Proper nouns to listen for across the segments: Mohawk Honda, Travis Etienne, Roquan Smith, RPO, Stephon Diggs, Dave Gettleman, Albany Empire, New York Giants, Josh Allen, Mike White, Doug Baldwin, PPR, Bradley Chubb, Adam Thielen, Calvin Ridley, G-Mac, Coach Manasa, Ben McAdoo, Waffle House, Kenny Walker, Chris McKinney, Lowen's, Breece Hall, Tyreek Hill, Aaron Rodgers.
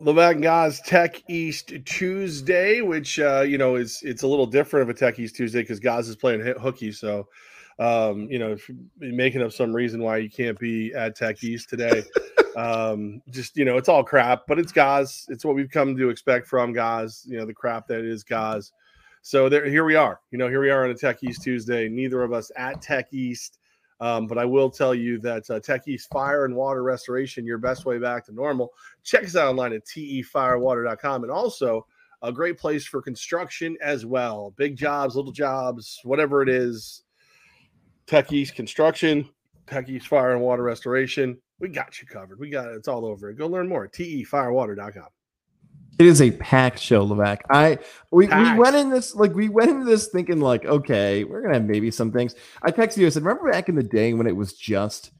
Levac and Gaz Tech East Tuesday, which, it's a little different of a Tech East Tuesday because Gaz is playing hooky. So, if you're making up some reason why you can't be at Tech East today. It's all crap, but it's Gaz. It's what we've come to expect from Gaz, the crap that is Gaz. So here we are. Here we are on a Tech East Tuesday. Neither of us at Tech East. But I will tell you that Tech East Fire and Water Restoration, your best way back to normal. Check us out online at tefirewater.com. And also a great place for construction as well. Big jobs, little jobs, whatever it is. Tech East Construction, Tech East Fire and Water Restoration. We got you covered. We got it. It's all over. Go learn more at tefirewater.com. It is a packed show, Levac. We went in this thinking okay, we're gonna have maybe some things. I texted you. I said, remember back in the day when it was just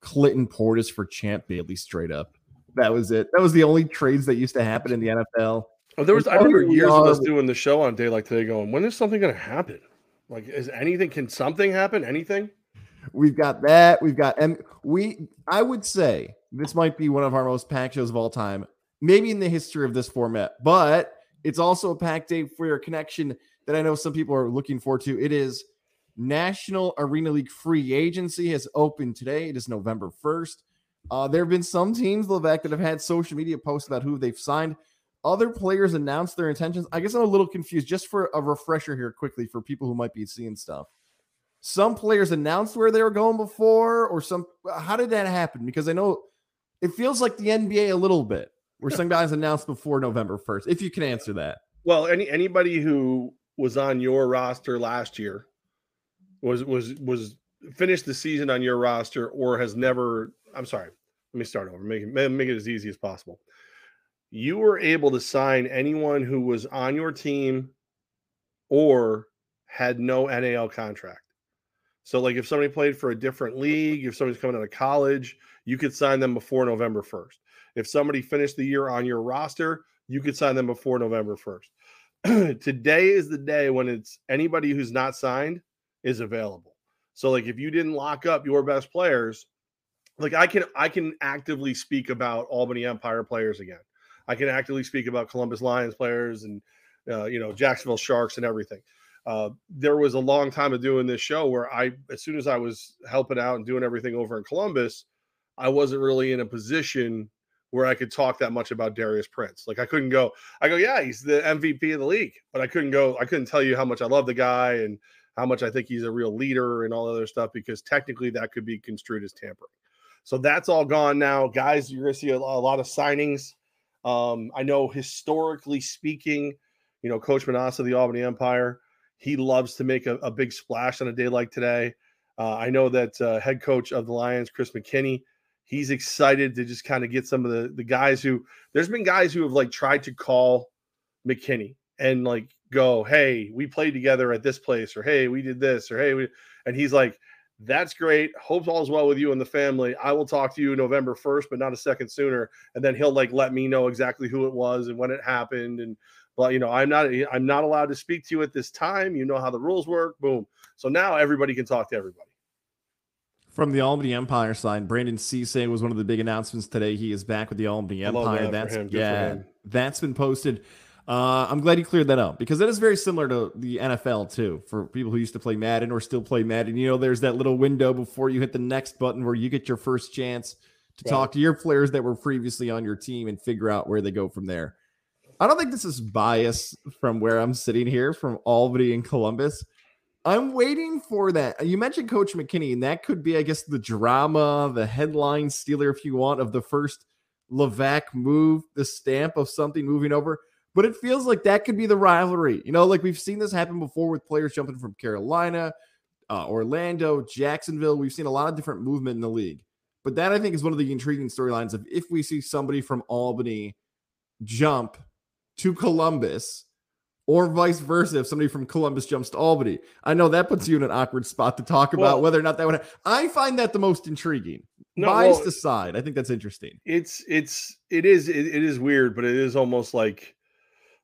Clinton Portis for Champ Bailey straight up? That was it. That was the only trades that used to happen in the NFL. Oh, I remember years of us doing the show on a day like today, going, when is something gonna happen? Like, is anything? Can something happen? Anything? We've got that. We've got I would say this might be one of our most packed shows of all time. Maybe in the history of this format, but it's also a packed day for your connection that I know some people are looking forward to. It is National Arena League Free Agency has opened today. It is November 1st. There have been some teams, Levac, that have had social media posts about who they've signed. Other players announced their intentions. I guess I'm a little confused. Just for a refresher here quickly for people who might be seeing stuff. Some players announced where they were going before, or some. How did that happen? Because I know it feels like the NBA a little bit. Were some guys announced before November 1st, if you can answer that? Well, anybody who was on your roster last year was finished the season on your roster or has never – I'm sorry. Let me start over. Make it as easy as possible. You were able to sign anyone who was on your team or had no NAL contract. So, like, if somebody played for a different league, if somebody's coming out of college, you could sign them before November 1st. If somebody finished the year on your roster, you could sign them before November 1st. Today is the day when it's anybody who's not signed is available. So, like, if you didn't lock up your best players, like I can actively speak about Albany Empire players again. I can actively speak about Columbus Lions players and, Jacksonville Sharks and everything. There was a long time of doing this show where as soon as I was helping out and doing everything over in Columbus, I wasn't really in a position where I could talk that much about Darius Prince. Like I go, yeah, he's the MVP of the league, but I couldn't tell you how much I love the guy and how much I think he's a real leader and all other stuff, because technically that could be construed as tampering. So that's all gone now. Guys, you're going to see a lot of signings. I know historically speaking, Coach Manasa of the Albany Empire, he loves to make a big splash on a day like today. I know that head coach of the Lions, Chris McKinney, he's excited to just kind of get some of the guys who – there's been guys who have, like, tried to call McKinney and, like, go, hey, we played together at this place, or hey, we did this, or hey, we – and he's like, that's great. Hope all's well with you and the family. I will talk to you November 1st, but not a second sooner. And then he'll, like, let me know exactly who it was and when it happened. And, I'm not allowed to speak to you at this time. You know how the rules work. Boom. So now everybody can talk to everybody. From the Albany Empire side, Brandon Cisse was one of the big announcements today. He is back with the Albany Empire. That's been posted. I'm glad he cleared that up, because that is very similar to the NFL too. For people who used to play Madden or still play Madden, there's that little window before you hit the next button where you get your first chance to talk to your players that were previously on your team and figure out where they go from there. I don't think this is bias from where I'm sitting here from Albany and Columbus. I'm waiting for that. You mentioned Coach McKinney, and that could be, I guess, the drama, the headline stealer, if you want, of the first Levac move, the stamp of something moving over. But it feels like that could be the rivalry. We've seen this happen before with players jumping from Carolina, Orlando, Jacksonville. We've seen a lot of different movement in the league. But that, I think, is one of the intriguing storylines of if we see somebody from Albany jump to Columbus, or vice versa, if somebody from Columbus jumps to Albany. I know that puts you in an awkward spot to talk about whether or not that would happen. I find that the most intriguing. Biased aside, I think that's interesting. It is weird, but it is almost like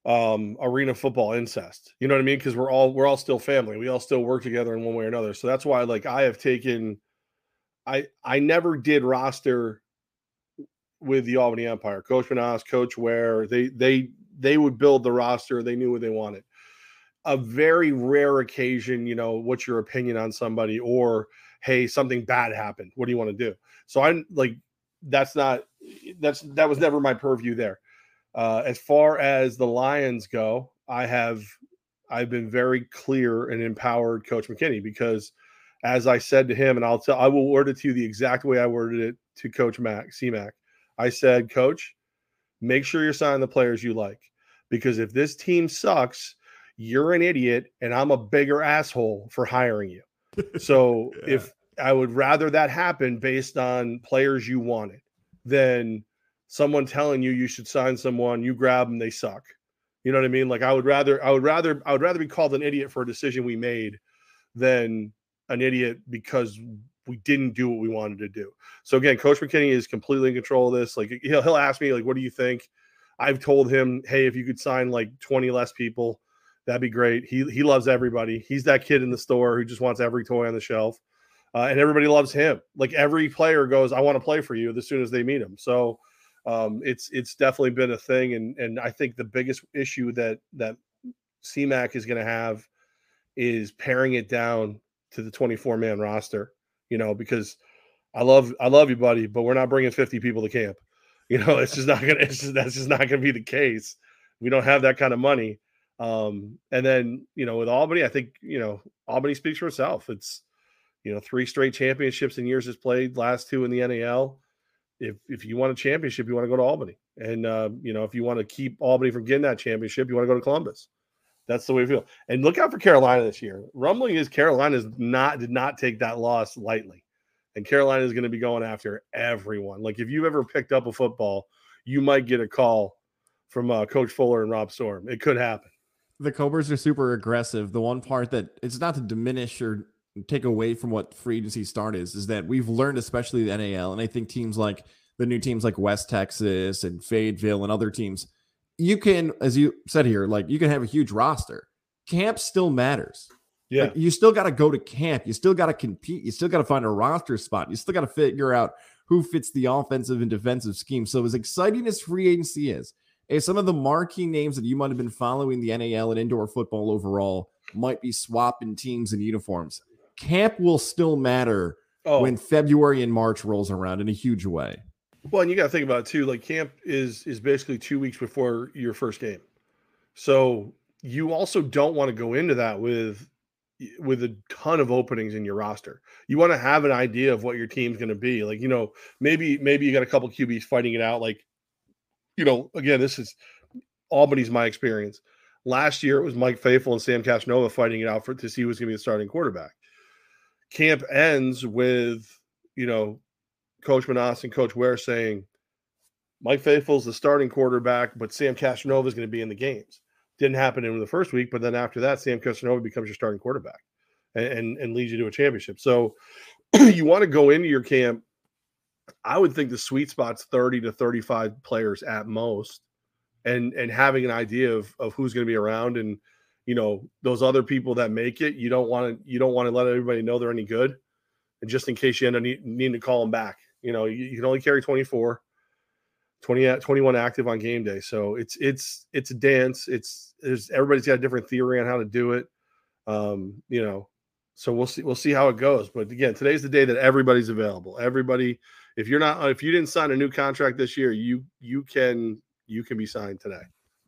arena football incest. You know what I mean? Because we're all still family. We all still work together in one way or another. So that's why I never did roster with the Albany Empire, Coach Manas, Coach Ware, they would build the roster. They knew what they wanted. A very rare occasion, you know, what's your opinion on somebody, or, hey, something bad happened, what do you want to do? So I'm like, that was never my purview there. As far as the Lions go, I've been very clear and empowered Coach McKinney, because as I said to him, and I will word it to you the exact way I worded it to Coach C-Mac. I said, Coach, make sure you're signing the players you like, because if this team sucks, you're an idiot and I'm a bigger asshole for hiring you. So yeah. If I would rather that happen based on players you wanted than someone telling you you should sign someone, you grab them, they suck. You know what I mean? Like I would rather be called an idiot for a decision we made than an idiot because we didn't do what we wanted to do. So again, Coach McKinney is completely in control of this. Like he'll ask me, like, what do you think? I've told him, hey, if you could sign like 20 less people, that'd be great. He loves everybody. He's that kid in the store who just wants every toy on the shelf. And everybody loves him. Like every player goes, I want to play for you as soon as they meet him. So it's definitely been a thing. And I think the biggest issue that C-Mac is going to have is paring it down to the 24-man roster, you know, because I love you, buddy, but we're not bringing 50 people to camp. You know, that's just not going to be the case. We don't have that kind of money. And then, you know, with Albany, I think, you know, Albany speaks for itself. It's, you know, 3 straight championships in years has played, last 2 in the NAL. If you want a championship, you want to go to Albany. And, you know, if you want to keep Albany from getting that championship, you want to go to Columbus. That's the way we feel. And look out for Carolina this year. Rumbling is Carolina's did not take that loss lightly. And Carolina is going to be going after everyone. Like if you've ever picked up a football, you might get a call from Coach Fuller and Rob Storm. It could happen. The Cobras are super aggressive. The one part that it's not to diminish or take away from what free agency start is that we've learned, especially the NAL, and I think teams like the new teams like West Texas and Fayetteville and other teams, you can, as you said here, like you can have a huge roster. Camp still matters. Yeah. Like, you still got to go to camp. You still got to compete. You still got to find a roster spot. You still got to figure out who fits the offensive and defensive scheme. So as exciting as free agency is, some of the marquee names that you might have been following the NAL and indoor football overall might be swapping teams and uniforms. Camp will still matter when February and March rolls around in a huge way. Well, and you got to think about it too, like camp is basically 2 weeks before your first game. So you also don't want to go into that with a ton of openings in your roster. You want to have an idea of what your team's going to be. Like, you know, maybe you got a couple QBs fighting it out. Like, you know, again, this is Albany's my experience. Last year, it was Mike Faithful and Sam Castranova fighting it out to see who was going to be the starting quarterback. Camp ends with, you know, Coach Manas and Coach Ware saying, Mike Faithful's the starting quarterback, but Sam Castranova is going to be in the games. Didn't happen in the first week, but then after that, Sam Castranova becomes your starting quarterback and leads you to a championship. So you want to go into your camp. I would think the sweet spot's 30 to 35 players at most, and having an idea of who's going to be around. And, you know, those other people that make it, you don't want to let everybody know they're any good. And just in case you end up needing to call them back, you know, you can only carry 21 active on game day. So it's a dance. Everybody's got a different theory on how to do it. You know, so we'll see how it goes. But again, today's the day that everybody's available. Everybody, if you didn't sign a new contract this year, you can be signed today.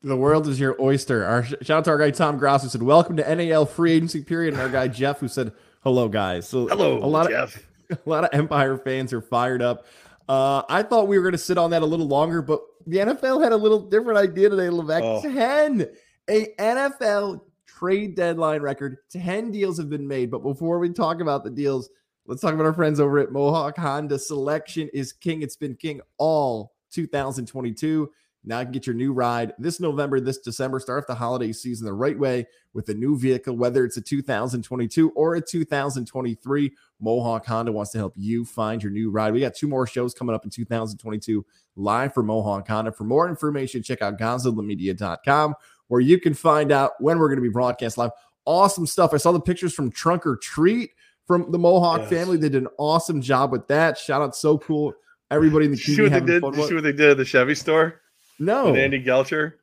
The world is your oyster. Shout out to our guy Tom Gross, who said, "Welcome to NAL free agency period," and our guy Jeff, who said, "Hello, guys." So a lot of Empire fans are fired up. I thought we were going to sit on that a little longer, but the NFL had a little different idea today. Levesque, 10, a NFL trade deadline record. 10 deals have been made. But before we talk about the deals, let's talk about our friends over at Mohawk Honda. Selection is king. It's been king all 2022. Now you can get your new ride this November, this December. Start the holiday season the right way with a new vehicle, whether it's a 2022 or a 2023. Mohawk Honda wants to help you find your new ride. We got 2 more shows coming up in 2022 live for Mohawk Honda. For more information, check out GonzalaMedia.com, where you can find out when we're going to be broadcast live. Awesome stuff. I saw the pictures from Trunk or Treat from the Mohawk family. They did an awesome job with that. Shout out. So cool. everybody in the QB having fun. You see what they did at the Chevy store? No. With Andy Guelcher?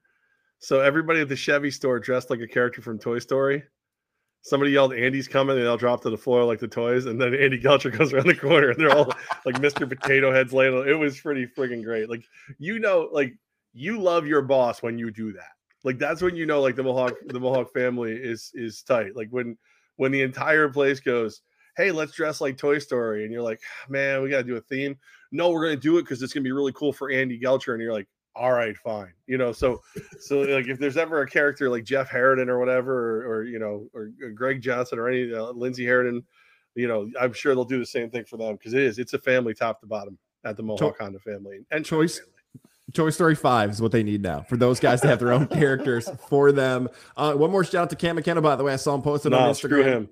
So everybody at the Chevy store dressed like a character from Toy Story. Somebody yelled, "Andy's coming," and they all dropped to the floor like the toys. And then Andy Guelcher goes around the corner, and they're all like Mr. Potato Heads laying on. It was pretty friggin' great. Like, you know, like, you love your boss when you do that. Like, that's when you know, like, the Mohawk family is tight. Like, when the entire place goes, "Hey, let's dress like Toy Story," and you're like, "Man, we got to do a theme." "No, we're going to do it because it's going to be really cool for Andy Guelcher." And you're like, "All right, fine." You know, so like, if there's ever a character like Jeff Harridan or whatever, or you know, or Greg Johnson or any Lindsey Harridan, you know, I'm sure they'll do the same thing for them, because it's a family top to bottom at the Mohawk Honda family. And choice. Toy Story 5 is what they need now for those guys to have their own characters for them. One more shout out to Cam McKenna, by the way. I saw him posted on Instagram. Screw him.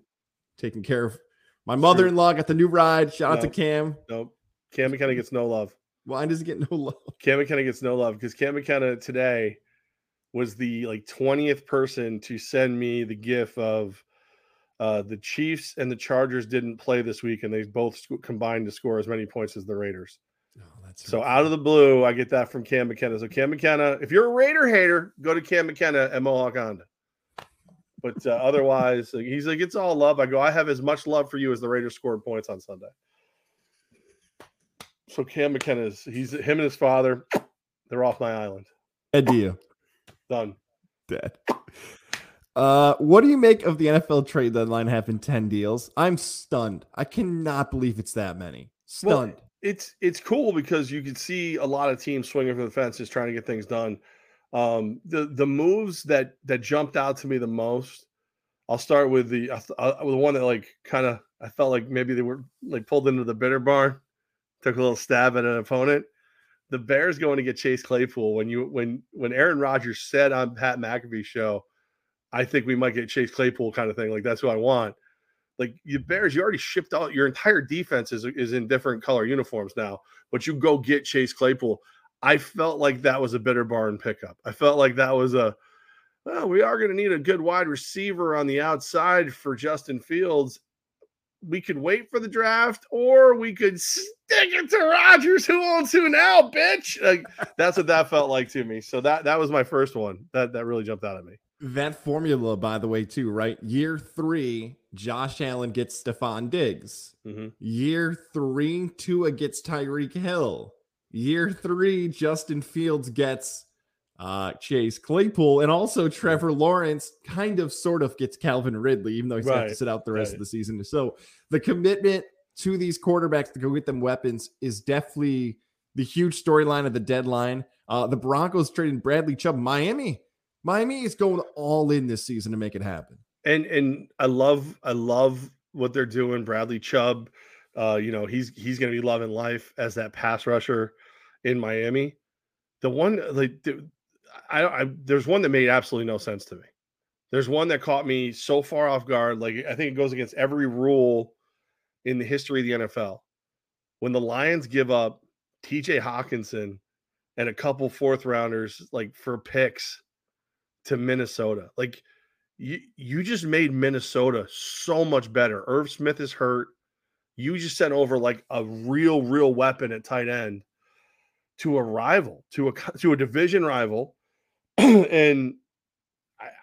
Taking care of my mother-in-law. Got the new ride. Shout out to Cam. Nope. Cam McKenna gets no love. Why does he get no love? Cam McKenna gets no love because Cam McKenna today was the 20th person to send me the GIF of the Chiefs and the Chargers didn't play this week, and they both combined to score as many points as the Raiders. Oh, that's so out of the blue, I get that from Cam McKenna. So Cam McKenna, if you're a Raider hater, go to Cam McKenna at Mohawk Honda. But otherwise, he's like, "It's all love." I go, "I have as much love for you as the Raiders scored points on Sunday." So Cam McKenna, him and his father, they're off my island. Idea. Done. Dead. What do you make of the NFL trade deadline having 10 deals? I'm stunned. I cannot believe it's that many. Stunned. Well, It's cool because you can see a lot of teams swinging for the fences, trying to get things done. The moves that jumped out to me the most, I'll start with the one that I felt like maybe they were pulled into the bitter barn, took a little stab at an opponent. The Bears going to get Chase Claypool. When Aaron Rodgers said on Pat McAfee's show, "I think we might get Chase Claypool," kind of thing. Like, that's who I want. Like, you Bears, you already shipped out your entire defense is in different color uniforms now, but you go get Chase Claypool. I felt like that was a bitter barn pickup. I felt like that was we are going to need a good wide receiver on the outside for Justin Fields. We could wait for the draft, or we could stick it to Rodgers, who owns who now, bitch. Like, that's what that felt like to me. So that was my first one that really jumped out at me. That formula, by the way, too, right? Year 3, Josh Allen gets Stephon Diggs. Mm-hmm. Year 3, Tua gets Tyreek Hill. Year 3, Justin Fields gets Chase Claypool. And also Trevor Lawrence kind of sort of gets Calvin Ridley, even though he's going to sit out the rest of the season. So the commitment to these quarterbacks to go get them weapons is definitely the huge storyline of the deadline. The Broncos trading Bradley Chubb. Miami is going all in this season to make it happen. And I love what they're doing. Bradley Chubb, you know, he's going to be loving life as that pass rusher in Miami. The one there's one that made absolutely no sense to me. There's one that caught me so far off guard. Like, I think it goes against every rule in the history of the NFL. When the Lions give up T.J. Hockenson and a couple fourth rounders for picks to Minnesota. Like, you just made Minnesota so much better. Irv Smith is hurt. You just sent over a real weapon at tight end to a rival, to a division rival. And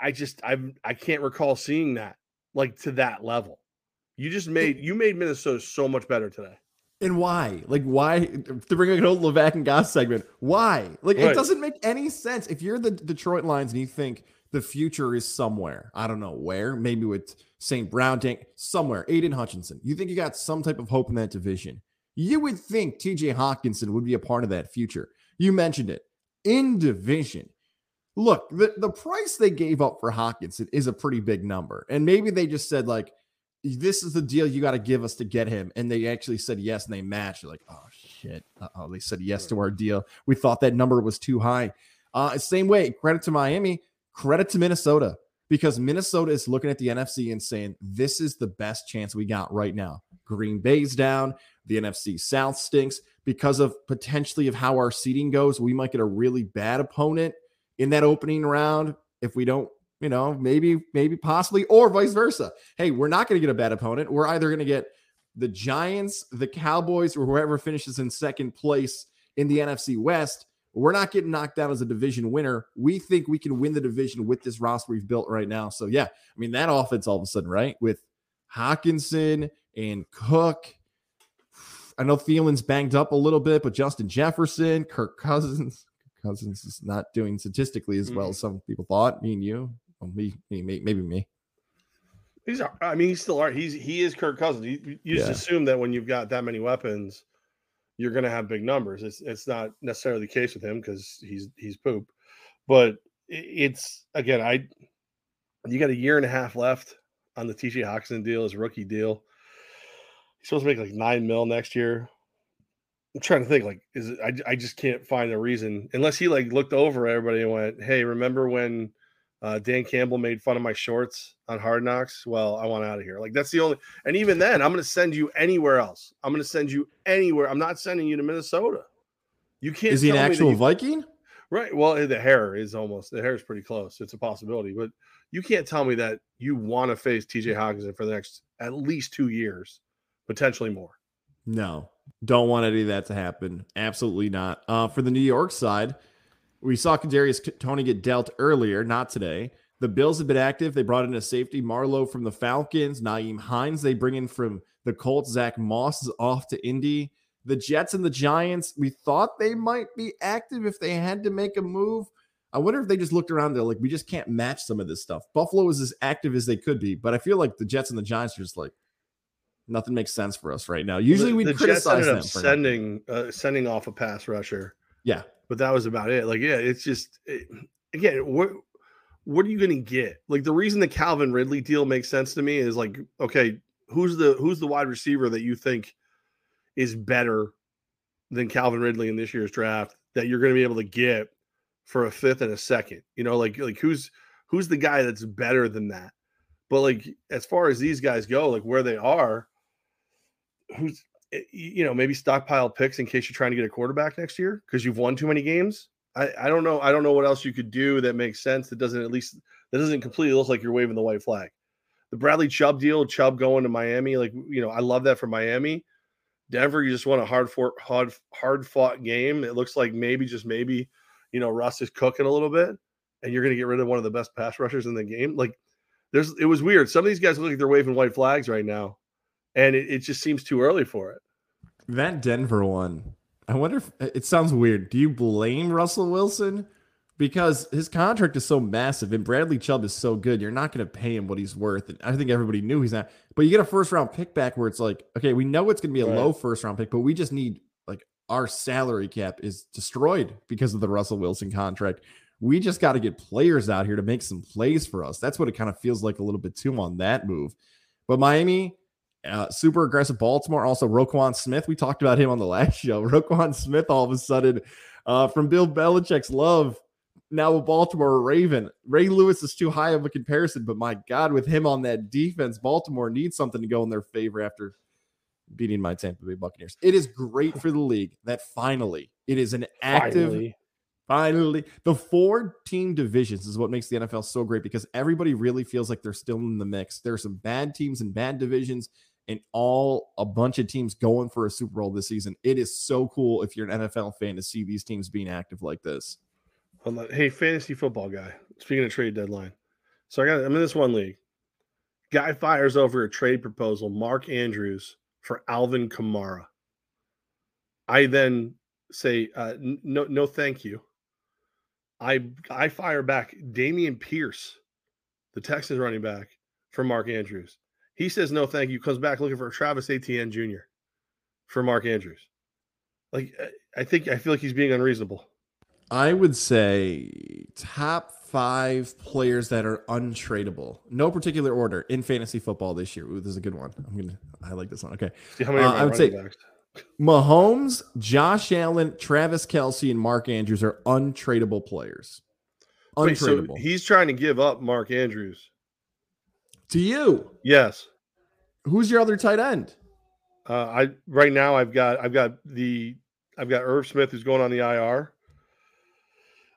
I can't recall seeing that to that level. You made Minnesota so much better today. And why? Why? To bring an old Levac and Goss segment, why? It doesn't make any sense. If you're the Detroit Lions and you think the future is somewhere, I don't know where, maybe with St. Brown, somewhere, Aiden Hutchinson, you think you got some type of hope in that division, you would think T.J. Hockenson would be a part of that future. You mentioned it. In division. Look, the price they gave up for Hockenson is a pretty big number. And maybe they just said, this is the deal you got to give us to get him. And they actually said yes, and they matched. You're oh, shit. Uh-oh, they said yes to our deal. We thought that number was too high. Same way, credit to Miami, credit to Minnesota, because Minnesota is looking at the NFC and saying, this is the best chance we got right now. Green Bay's down. The NFC South stinks. Because of potentially of how our seeding goes, we might get a really bad opponent in that opening round if we don't, you know, maybe, possibly, or vice versa. Hey, we're not going to get a bad opponent. We're either going to get the Giants, the Cowboys, or whoever finishes in second place in the NFC West, we're not getting knocked out as a division winner. We think we can win the division with this roster we've built right now. So, yeah, I mean, that offense all of a sudden, right, with Hockenson and Cook. I know Thielen's banged up a little bit, but Justin Jefferson, Kirk Cousins. Cousins is not doing statistically as well as some people thought, me and you. Well, me, maybe me. He's, I mean, he still are. He is Kirk Cousins. You just assume that when you've got that many weapons, you're going to have big numbers. It's not necessarily the case with him because he's poop. But it's, again, you got a year and a half left on the T.J. Hockenson deal, his rookie deal. He's supposed to make like $9 million next year. I'm trying to think, like, I just can't find a reason unless he like looked over at everybody and went, "Hey, remember when Dan Campbell made fun of my shorts on Hard Knocks? Well, I want out of here." Like, that's the only, and even then, I'm going to send you anywhere else. I'm going to send you anywhere. I'm not sending you to Minnesota. You can't. Is he an actual Viking? Right. Well, the hair is pretty close. It's a possibility, but you can't tell me that you want to face TJ Hockenson for the next at least 2 years, potentially more. No, don't want any of that to happen. Absolutely not. For the New York side, we saw Kadarius Toney get dealt earlier, not today. The Bills have been active. They brought in a safety, Marlowe from the Falcons, Naeem Hines they bring in from the Colts, Zach Moss is off to Indy. The Jets and the Giants, we thought they might be active if they had to make a move. I wonder if they just looked around, they're like, we just can't match some of this stuff. Buffalo is as active as they could be, but I feel like the Jets and the Giants are just like, nothing makes sense for us right now. Usually we criticize them for sending off a pass rusher. Yeah. But that was about it. Like, yeah, it's just, again, what are you going to get? Like, the reason the Calvin Ridley deal makes sense to me is like, okay, who's the wide receiver that you think is better than Calvin Ridley in this year's draft that you're going to be able to get for a fifth and a second? You know, like who's the guy that's better than that? But like, as far as these guys go, like where they are, who's, you know, maybe stockpile picks in case you're trying to get a quarterback next year because you've won too many games. I don't know. I don't know what else you could do that makes sense. That doesn't completely look like you're waving the white flag. The Bradley Chubb deal, Chubb going to Miami. Like, you know, I love that for Miami. Denver, you just won a hard fought game. It looks like maybe, you know, Russ is cooking a little bit and you're going to get rid of one of the best pass rushers in the game. Like, it was weird. Some of these guys look like they're waving white flags right now. And it just seems too early for it. That Denver one, I wonder if it sounds weird. Do you blame Russell Wilson? Because his contract is so massive and Bradley Chubb is so good. You're not going to pay him what he's worth. And I think everybody knew he's not. But you get a first round pick back where it's like, okay, we know it's going to be a low first round pick, but we just need, like, our salary cap is destroyed because of the Russell Wilson contract. We just got to get players out here to make some plays for us. That's what it kind of feels like a little bit too on that move. But Miami, super aggressive. Baltimore, also Roquan Smith. We talked about him on the last show. Roquan Smith, all of a sudden, from Bill Belichick's love, now a Baltimore Raven. Ray Lewis is too high of a comparison, but my God, with him on that defense, Baltimore needs something to go in their favor after beating my Tampa Bay Buccaneers. It is great for the league that finally it is an active. Finally, the 4-team divisions is what makes the NFL so great because everybody really feels like they're still in the mix. There are some bad teams and bad divisions and a bunch of teams going for a Super Bowl this season. It is so cool if you're an NFL fan to see these teams being active like this. Hey, fantasy football guy, speaking of trade deadline. So I'm in this one league. Guy fires over a trade proposal, Mark Andrews, for Alvin Kamara. I then say, no, thank you. I fire back Dameon Pierce, the Texans running back, for Mark Andrews. He says, no, thank you. Comes back looking for Travis Etienne Jr. for Mark Andrews. Like, I feel like he's being unreasonable. I would say top 5 players that are untradeable. No particular order in fantasy football this year. Ooh, this is a good one. I like this one. Okay. See how many I would say backs? Mahomes, Josh Allen, Travis Kelce, and Mark Andrews are untradeable players. Untradeable. Wait, so he's trying to give up Mark Andrews. To you? Yes. Who's your other tight end? I've got Irv Smith, who's going on the IR.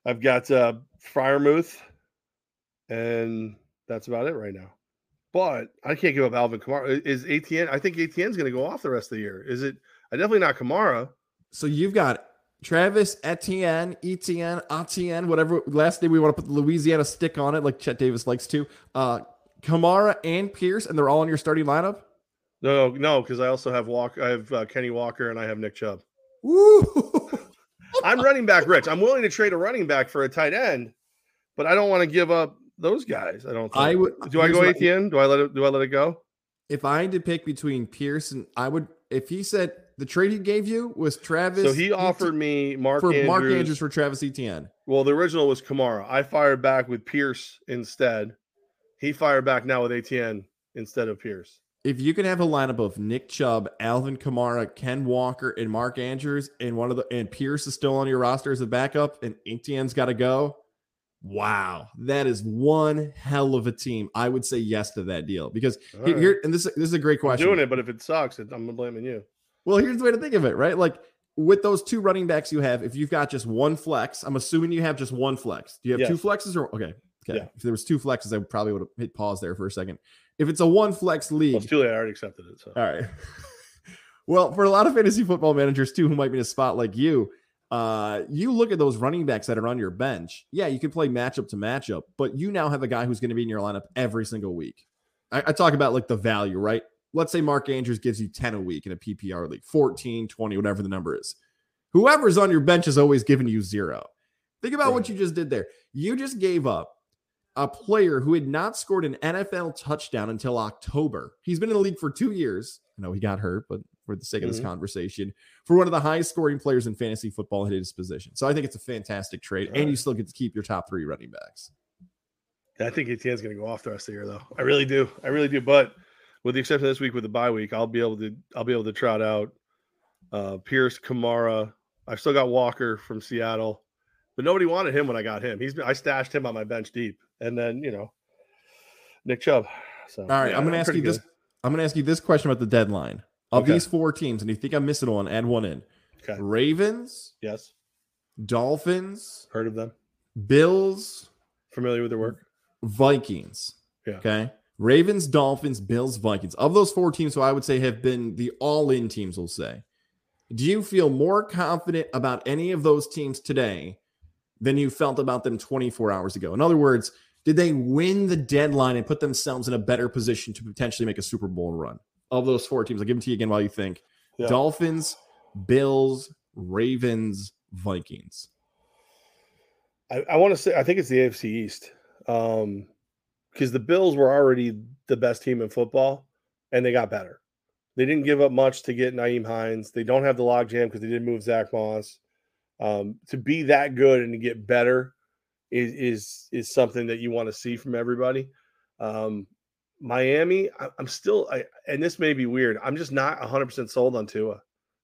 I've got Freiermuth, and that's about it right now. But I can't give up Alvin Kamara. Is Etienne? I think Etienne's going to go off the rest of the year. Is it? Definitely not Kamara. So you've got Travis Etienne, whatever last name we want to put the Louisiana stick on it, like Chet Davis likes to. Kamara and Pierce, and they're all in your starting lineup. No, because I also have Kenny Walker, and I have Nick Chubb. Woo! I'm running back rich. I'm willing to trade a running back for a tight end, but I don't want to give up those guys. I don't think I would. Do I go Etienne? Do I let it go? If I had to pick between Pierce and I would, if he said the trade he gave you was Travis. So he offered me Mark Andrews for Travis Etienne. Well, the original was Kamara. I fired back with Pierce instead. He fired back now with Etienne instead of Pierce. If you could have a lineup of Nick Chubb, Alvin Kamara, Ken Walker, and Mark Andrews, and Pierce is still on your roster as a backup, and Etienne's got to go. Wow, that is one hell of a team. I would say yes to that deal because this is a great question. I'm doing it, but if it sucks, I'm blaming you. Well, here's the way to think of it, right? Like with those two running backs you have, if you've got just one flex, I'm assuming you have just one flex. Do you have two flexes or okay? Yeah. If there was two flexes, I probably would have hit pause there for a second. If it's a one flex league, well, it's too late. I already accepted it. So all right. Well, for a lot of fantasy football managers too, who might be in a spot like you. You look at those running backs that are on your bench. Yeah, you can play matchup to matchup, but you now have a guy who's going to be in your lineup every single week. I talk about like the value, right? Let's say Mark Andrews gives you 10 a week in a PPR league, 14, 20, whatever the number is. Whoever's on your bench is always giving you zero. Think about what you just did there. You just gave up a player who had not scored an NFL touchdown until October. He's been in the league for 2 years. I know he got hurt, but for the sake of this conversation, for one of the highest scoring players in fantasy football at his position. So I think it's a fantastic trade, and you still get to keep your top three running backs. I think Etienne's going to go off the rest of the year, though. I really do. But with the exception of this week with the bye week, I'll be able to trot out Pierce, Kamara. I've still got Walker from Seattle, but nobody wanted him when I got him. I stashed him on my bench deep, and then Nick Chubb. So all right, I'm going to ask you this question about the deadline. Of these four teams, and you think I'm missing one, add one in. Okay. Ravens. Yes. Dolphins. Heard of them. Bills. Familiar with their work. Vikings. Yeah. Okay. Ravens, Dolphins, Bills, Vikings. Of those four teams, who I would say have been the all-in teams, we'll say. Do you feel more confident about any of those teams today than you felt about them 24 hours ago? In other words, did they win the deadline and put themselves in a better position to potentially make a Super Bowl run? Of those four teams, I'll give them to you again while you think. Yeah. Dolphins, Bills, Ravens, Vikings. I want to say, I think it's the AFC East. Because the Bills were already the best team in football, and they got better. They didn't give up much to get Naeem Hines. They don't have the logjam because they didn't move Zach Moss. To be that good and to get better is something that you want to see from everybody. Miami, and this may be weird, I'm just not 100% sold on Tua.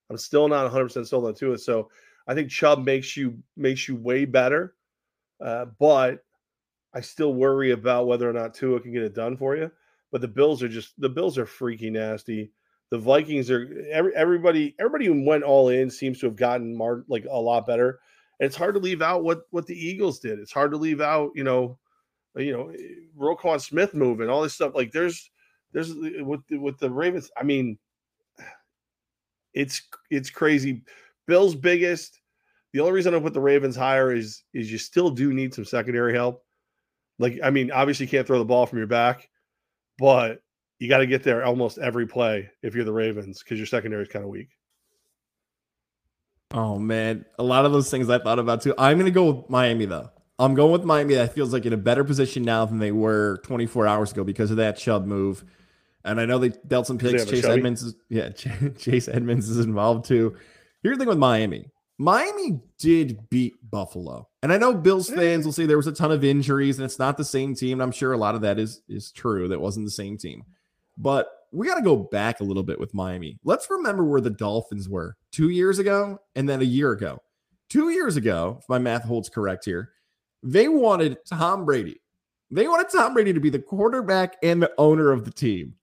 I'm still not 100% sold on Tua. So I think Chubb makes you way better, but I still worry about whether or not Tua can get it done for you. But the Bills are freaky nasty. The Vikings are everybody who went all in seems to have gotten like a lot better. And it's hard to leave out what the Eagles did. It's hard to leave out Roquan Smith moving, all this stuff. Like there's with the Ravens. I mean, it's crazy. Bill's biggest. The only reason I put the Ravens higher is you still do need some secondary help. Like, I mean, obviously you can't throw the ball from your back, but you got to get there almost every play if you're the Ravens because your secondary is kind of weak. Oh man, a lot of those things I thought about too. I'm gonna go with Miami though. I'm going with Miami. That feels like in a better position now than they were 24 hours ago because of that Chubb move. And I know they dealt some picks. Chase Edmonds is involved too. Here's the thing with Miami. Miami did beat Buffalo. And I know Bills fans will say there was a ton of injuries and it's not the same team. And I'm sure a lot of that is true. That wasn't the same team. But we got to go back a little bit with Miami. Let's remember where the Dolphins were 2 years ago and then a year ago. 2 years ago, if my math holds correct here, they wanted Tom Brady. They wanted Tom Brady to be the quarterback and the owner of the team.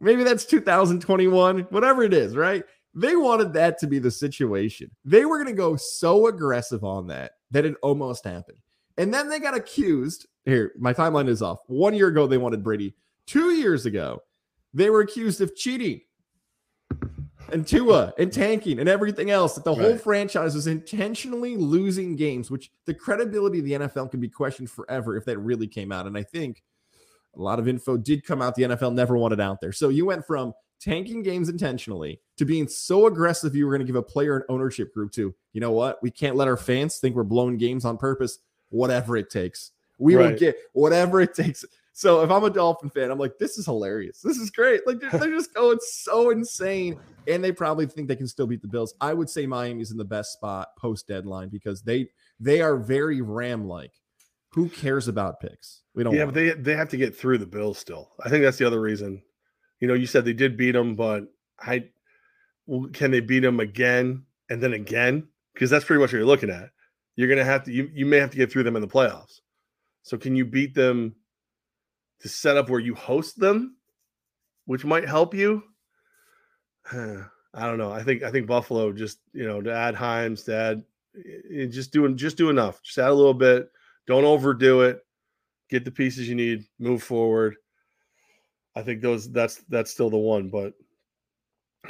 Maybe that's 2021, whatever it is, right? They wanted that to be the situation. They were going to go so aggressive on that it almost happened. And then they got accused. Here, my timeline is off. 1 year ago, they wanted Brady. 2 years ago, they were accused of cheating and Tua and tanking and everything else, that the whole franchise was intentionally losing games, which the credibility of the NFL can be questioned forever if that really came out. And I think a lot of info did come out the NFL never wanted out there. So you went from tanking games intentionally to being so aggressive you were going to give a player an ownership group to, you know what, we can't let our fans think we're blowing games on purpose. Whatever it takes. We will get whatever it takes. So if I'm a Dolphin fan, I'm like, this is hilarious. This is great. Like, they're just going so insane. And they probably think they can still beat the Bills. I would say Miami's in the best spot post-deadline because they are very Ram-like. Who cares about picks? We don't. Yeah, but they have to get through the Bills still. I think that's the other reason. You know, you said they did beat them, but can they beat them again and then again? Because that's pretty much what you're looking at. You're going to have to you may have to get through them in the playoffs. So can you beat them to set up where you host them, which might help you? I don't know. I think Buffalo just, you know, to add Himes, to add just do enough. Just add a little bit. Don't overdo it. Get the pieces you need. Move forward. I think that's still the one. But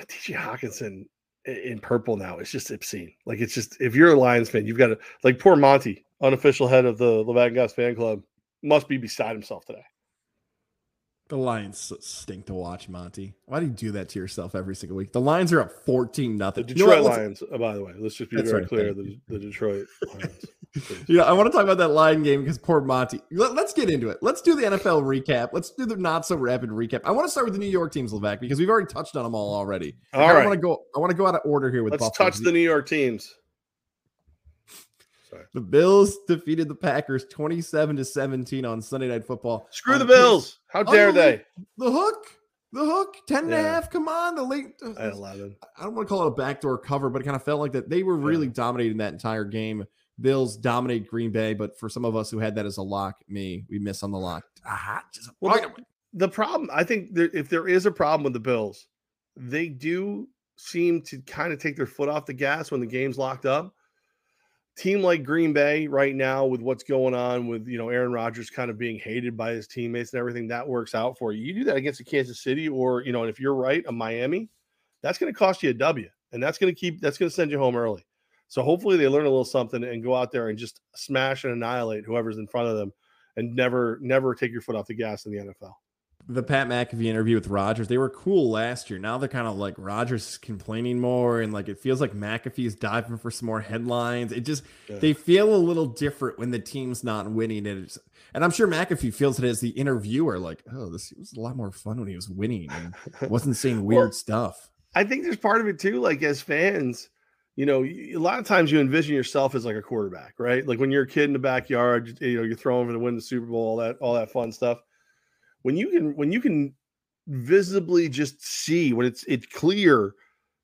T.J. Hockenson in purple now, it's just obscene. Like, it's just, if you're a Lions fan, you've got to, like, poor Monty, unofficial head of the Levack & Goss fan club, must be beside himself today. The Lions stink to watch, Monty. Why do you do that to yourself every single week? The Lions are up 14-0. The Detroit Lions, by the way. Let's just be very clear. The Detroit Lions. You know, I want to talk about that Lion game because poor Monty. Let's get into it. Let's do the NFL recap. Let's do the not-so-rapid recap. I want to start with the New York teams, Levack, because we've already touched on them all already. All right. I want to go out of order here with Buffalo. Let's touch the New York teams. Sorry. The Bills defeated the Packers 27-17 on Sunday Night Football. Screw the Bills. How dare they? The hook, 10.5. Come on, the late. At 11. I don't want to call it a backdoor cover, but it kind of felt like that. They were really dominating that entire game. Bills dominate Green Bay, but for some of us who had that as a lock, we miss on the lock. The problem, I think, if there is a problem with the Bills, they do seem to kind of take their foot off the gas when the game's locked up. Team like Green Bay right now, with what's going on with, you know, Aaron Rodgers kind of being hated by his teammates and everything, that works out for you. You do that against a Kansas City or, you know, and if you're right, a Miami, that's going to cost you a W, and that's going to send you home early. So hopefully they learn a little something and go out there and just smash and annihilate whoever's in front of them and never take your foot off the gas in the NFL. The Pat McAfee interview with Rodgers, they were cool last year. Now they're kind of like Rodgers complaining more, and like it feels like McAfee is diving for some more headlines. It just they feel a little different when the team's not winning. And I'm sure McAfee feels it as the interviewer, like, oh, this was a lot more fun when he was winning and wasn't saying weird stuff. I think there's part of it too, like as fans, you know, a lot of times you envision yourself as like a quarterback, right? Like when you're a kid in the backyard, you know, you're throwing for the win, the Super Bowl, all that fun stuff. When you can visibly just see when it's clear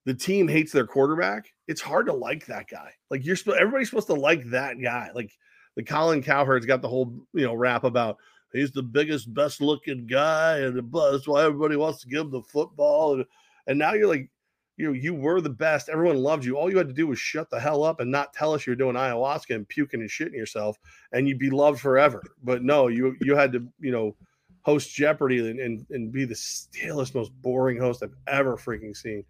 the team hates their quarterback, it's hard to like that guy. Like everybody's supposed to like that guy. Like the Colin Cowherd's got the whole, you know, rap about he's the biggest, best looking guy, and that's why everybody wants to give him the football. And now you're like, you know, you were the best. Everyone loved you. All you had to do was shut the hell up and not tell us you're doing ayahuasca and puking and shitting yourself, and you'd be loved forever. But no, you had to, you know, host Jeopardy and be the stillest, most boring host I've ever freaking seen.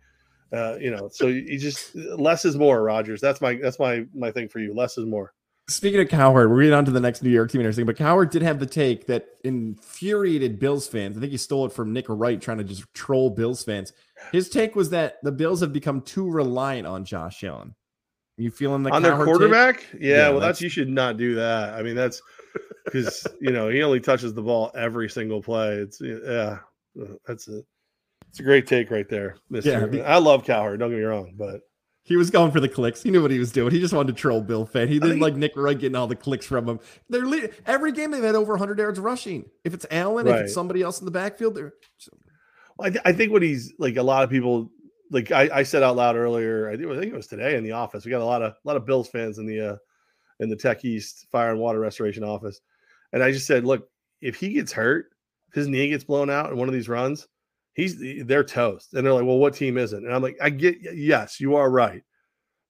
You know, so you just, less is more, Rodgers. That's my thing for you. Less is more. Speaking of Cowherd, we're getting on to the next New York team and everything, but Cowherd did have the take that infuriated Bills fans. I think he stole it from Nick Wright, trying to just troll Bills fans. His take was that the Bills have become too reliant on Josh Allen. You feeling like on Cowherd their quarterback? Take? Yeah, well, that's you should not do that. I mean, that's because, you know, he only touches the ball every single play. It's a great take right there, Mister. Yeah, I love Cowherd. Don't get me wrong, but he was going for the clicks. He knew what he was doing. He just wanted to troll Bill fan. He didn't like Nick Wright getting all the clicks from him. They're every game they've had over 100 yards rushing. If it's Allen, if it's somebody else in the backfield, they're. I think what he's like. A lot of people, like I said out loud earlier. I think it was today in the office. We got a lot of Bills fans in the Tech East Fire and Water Restoration office. And I just said, look, if he gets hurt, his knee gets blown out in one of these runs, they're toast. And they're like, well, what team isn't? And I'm like, yes, you are right.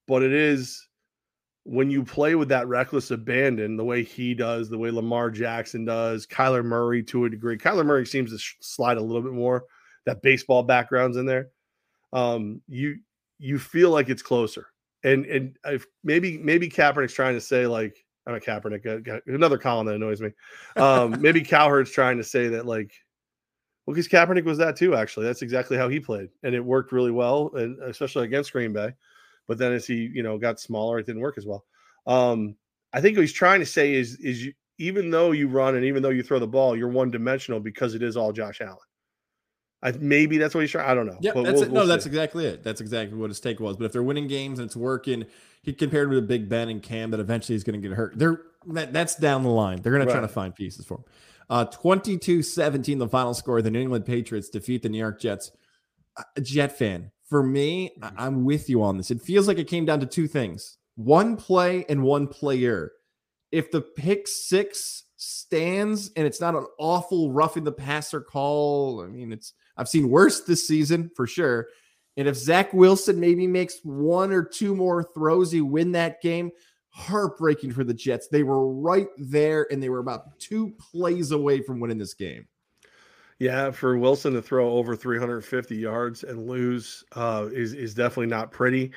But it is when you play with that reckless abandon, the way he does, the way Lamar Jackson does, Kyler Murray to a degree. Kyler Murray seems to slide a little bit more. That baseball background's in there. You feel like it's closer. And if maybe Kaepernick's trying to say, like, I'm a Kaepernick, another column that annoys me. Maybe Cowherd's trying to say that, like, well, because Kaepernick was that too, actually. That's exactly how he played. And it worked really well, and especially against Green Bay. But then as he, got smaller, it didn't work as well. I think what he's trying to say is you, even though you run and even though you throw the ball, you're one-dimensional because it is all Josh Allen. Maybe that's what he's trying. I don't know. Yeah, that's exactly it. That's exactly what his take was. But if they're winning games and it's working, he compared with Big Ben and Cam that eventually he's going to get hurt. That's down the line. They're going to try to find pieces for him. 22-17, the final score. The New England Patriots defeat the New York Jets. A Jet fan. For me, I'm with you on this. It feels like it came down to two things. One play and one player. If the pick six stands and it's not an awful roughing the passer call, I mean, I've seen worse this season for sure. And if Zach Wilson maybe makes one or two more throws, you win that game. Heartbreaking for the Jets. They were right there, and they were about two plays away from winning this game. Yeah, for Wilson to throw over 350 yards and lose is definitely not pretty.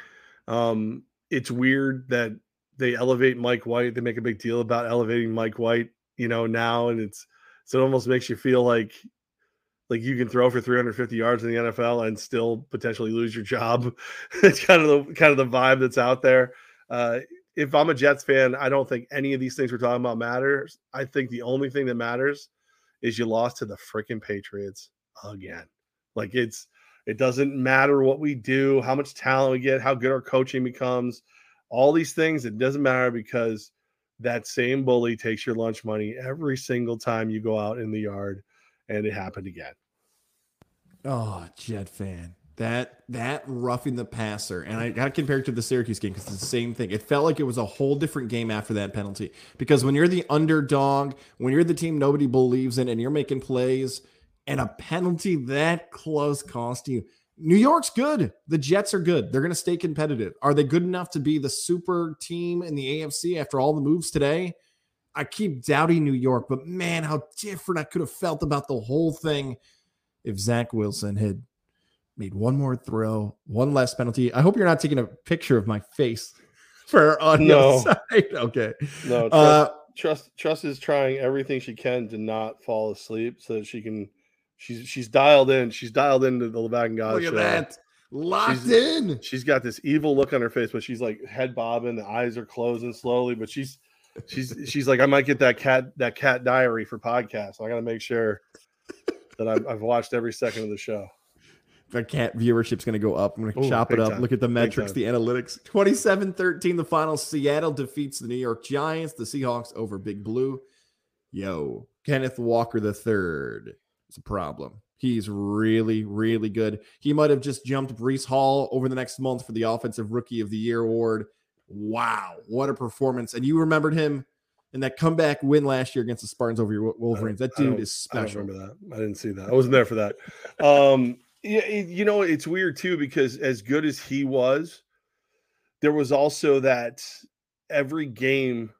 It's weird that they elevate Mike White. They make a big deal about elevating Mike White, now, and it almost makes you feel like you can throw for 350 yards in the NFL and still potentially lose your job. It's kind of the vibe that's out there. If I'm a Jets fan, I don't think any of these things we're talking about matters. I think the only thing that matters is you lost to the freaking Patriots again. Like, it doesn't matter what we do, how much talent we get, how good our coaching becomes, all these things. It doesn't matter because that same bully takes your lunch money every single time you go out in the yard, and it happened again. Oh, Jet fan. That roughing the passer, and I got to compare it to the Syracuse game because it's the same thing. It felt like it was a whole different game after that penalty, because when you're the underdog, when you're the team nobody believes in and you're making plays, and a penalty that close cost you. New York's good. The Jets are good. They're going to stay competitive. Are they good enough to be the super team in the AFC after all the moves today? I keep doubting New York, but man, how different I could have felt about the whole thing if Zach Wilson had made one more throw, one less penalty. I hope you're not taking a picture of my face for on your side. Okay. No, Trust is trying everything she can to not fall asleep so that she can. She's dialed in. She's dialed into the Levack and Guys show. Look at that. Locked in. She's got this evil look on her face, but she's like head bobbing. The eyes are closing slowly, but she's like, I might get that cat diary for podcasts. I got to make sure that I've watched every second of the show. The cat viewership's going to go up. I'm going to chop it up. Time. Look at the metrics, the analytics. 27-13, the final. Seattle defeats the New York Giants. The Seahawks over Big Blue. Yo, Kenneth Walker III is a problem. He's really, really good. He might have just jumped Breece Hall over the next month for the Offensive Rookie of the Year award. Wow, what a performance. And you remembered him in that comeback win last year against the Spartans over your Wolverines. That dude is special. I don't remember that. I didn't see that. I wasn't there for that. Yeah, it's weird too, because as good as he was, there was also that every game,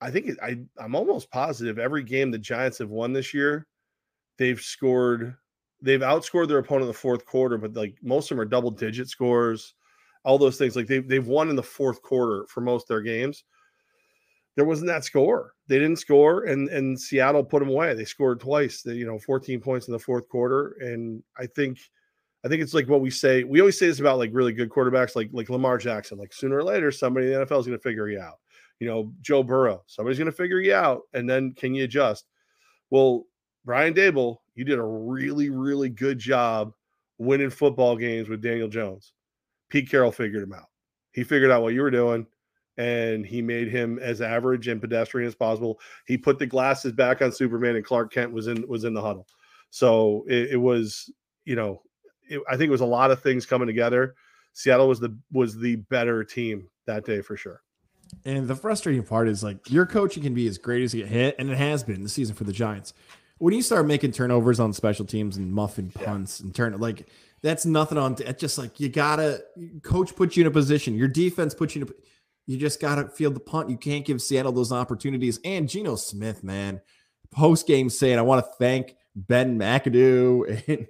I think I'm almost positive every game the Giants have won this year, they've outscored their opponent in the fourth quarter, but like most of them are double-digit scores, all those things. Like they've won in the fourth quarter for most of their games. There wasn't that score. They didn't score, and Seattle put them away. They scored twice. They, 14 points in the fourth quarter, and I think it's like what we say. We always say this about like really good quarterbacks, like Lamar Jackson. Like sooner or later, somebody in the NFL is going to figure you out. Joe Burrow, somebody's going to figure you out, and then can you adjust? Well, Brian Daboll, you did a really, really good job winning football games with Daniel Jones. Pete Carroll figured him out. He figured out what you were doing, and he made him as average and pedestrian as possible. He put the glasses back on Superman, and Clark Kent was in the huddle. So it was, I think it was a lot of things coming together. Seattle was the better team that day for sure. And the frustrating part is like your coaching can be as great as you hit, and it has been this season for the Giants. When you start making turnovers on special teams and muffing punts and that's nothing on. It's just like you gotta coach puts you in a position. Your defense puts you in a You just got to field the punt. You can't give Seattle those opportunities. And Geno Smith, man, post-game saying, I want to thank Ben McAdoo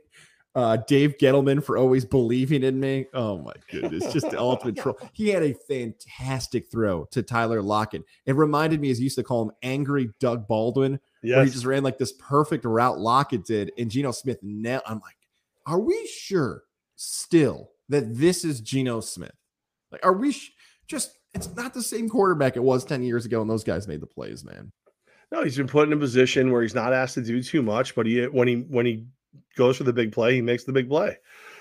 and Dave Gettleman for always believing in me. Oh, my goodness. Just the ultimate troll. He had a fantastic throw to Tyler Lockett. It reminded me, as you used to call him, angry Doug Baldwin, where he just ran like this perfect route Lockett did. And Geno Smith, now I'm like, are we sure still that this is Geno Smith? Like, are we just... It's not the same quarterback it was 10 years ago, and those guys made the plays, man. No, he's been put in a position where he's not asked to do too much, but when he goes for the big play, he makes the big play.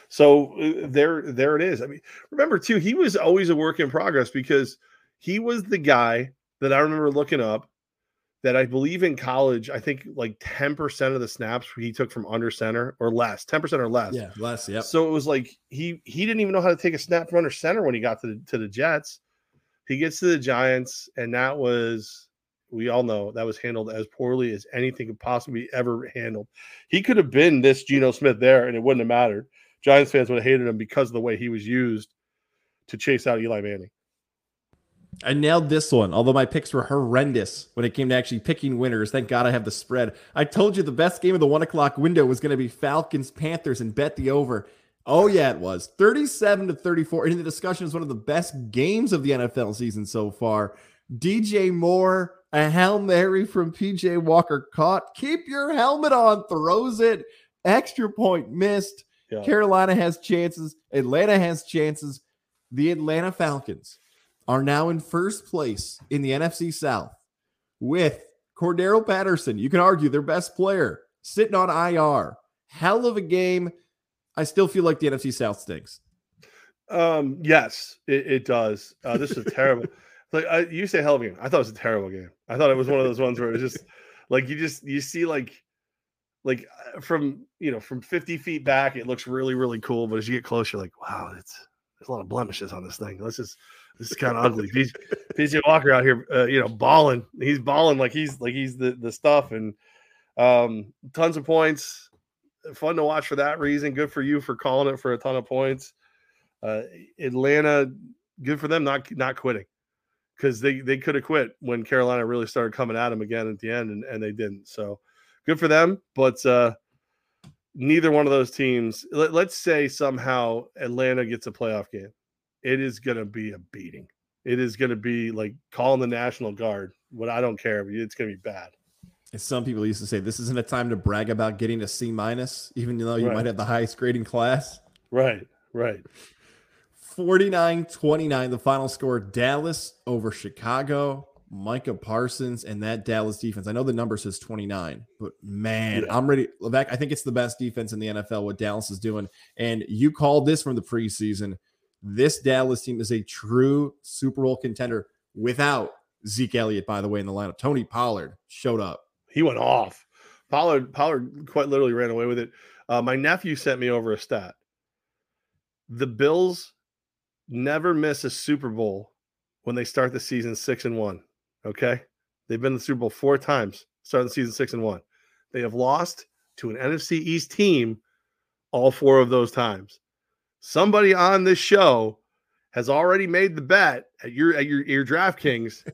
So there it is. I mean, remember, too, he was always a work in progress because he was the guy that I remember looking up that I believe in college, I think like 10% of the snaps he took from under center or less, 10% or less. Yeah, less, yeah. So it was like he didn't even know how to take a snap from under center when he got to the Jets. He gets to the Giants, and that was, we all know, that was handled as poorly as anything could possibly ever handled. He could have been this Geno Smith there, and it wouldn't have mattered. Giants fans would have hated him because of the way he was used to chase out Eli Manning. I nailed this one, although my picks were horrendous when it came to actually picking winners. Thank God I have the spread. I told you the best game of the 1 o'clock window was going to be Falcons-Panthers and bet the over. Oh, yeah, it was 37-34. And the discussion is one of the best games of the NFL season so far. DJ Moore, a Hail Mary from PJ Walker caught. Keep your helmet on, throws it. Extra point missed. Yeah. Carolina has chances. Atlanta has chances. The Atlanta Falcons are now in first place in the NFC South with Cordero Patterson. You can argue their best player sitting on IR. Hell of a game. I still feel like the NFC South stinks. Yes, it does. This is terrible. Like you say, hell of a game. I thought it was a terrible game. I thought it was one of those ones where it was just like you see like from 50 feet back, it looks really really cool, but as you get closer, like wow, there's a lot of blemishes on this thing. This is kind of ugly. PJ Walker out here, balling. He's balling like he's the stuff and tons of points. Fun to watch for that reason. Good for you for calling it for a ton of points. Atlanta, good for them not quitting because they could have quit when Carolina really started coming at them again at the end, and they didn't. So good for them. But neither one of those teams, let's say somehow Atlanta gets a playoff game. It is going to be a beating. It is going to be like calling the National Guard. What I don't care, but it's going to be bad. Some people used to say this isn't a time to brag about getting a C-, even though you might have the highest grading class. Right. 49-29, the final score, Dallas over Chicago, Micah Parsons, and that Dallas defense. I know the number says 29, but man, yeah. I'm ready. Levesque, I think it's the best defense in the NFL, what Dallas is doing. And you called this from the preseason. This Dallas team is a true Super Bowl contender without Zeke Elliott, by the way, in the lineup. Tony Pollard showed up. He went off. Pollard quite literally ran away with it. My nephew sent me over a stat. The Bills never miss a Super Bowl when they start the season 6-1. Okay? They've been to the Super Bowl 4 times, starting the season 6-1. They have lost to an NFC East team all 4 of those times. Somebody on this show has already made the bet at your DraftKings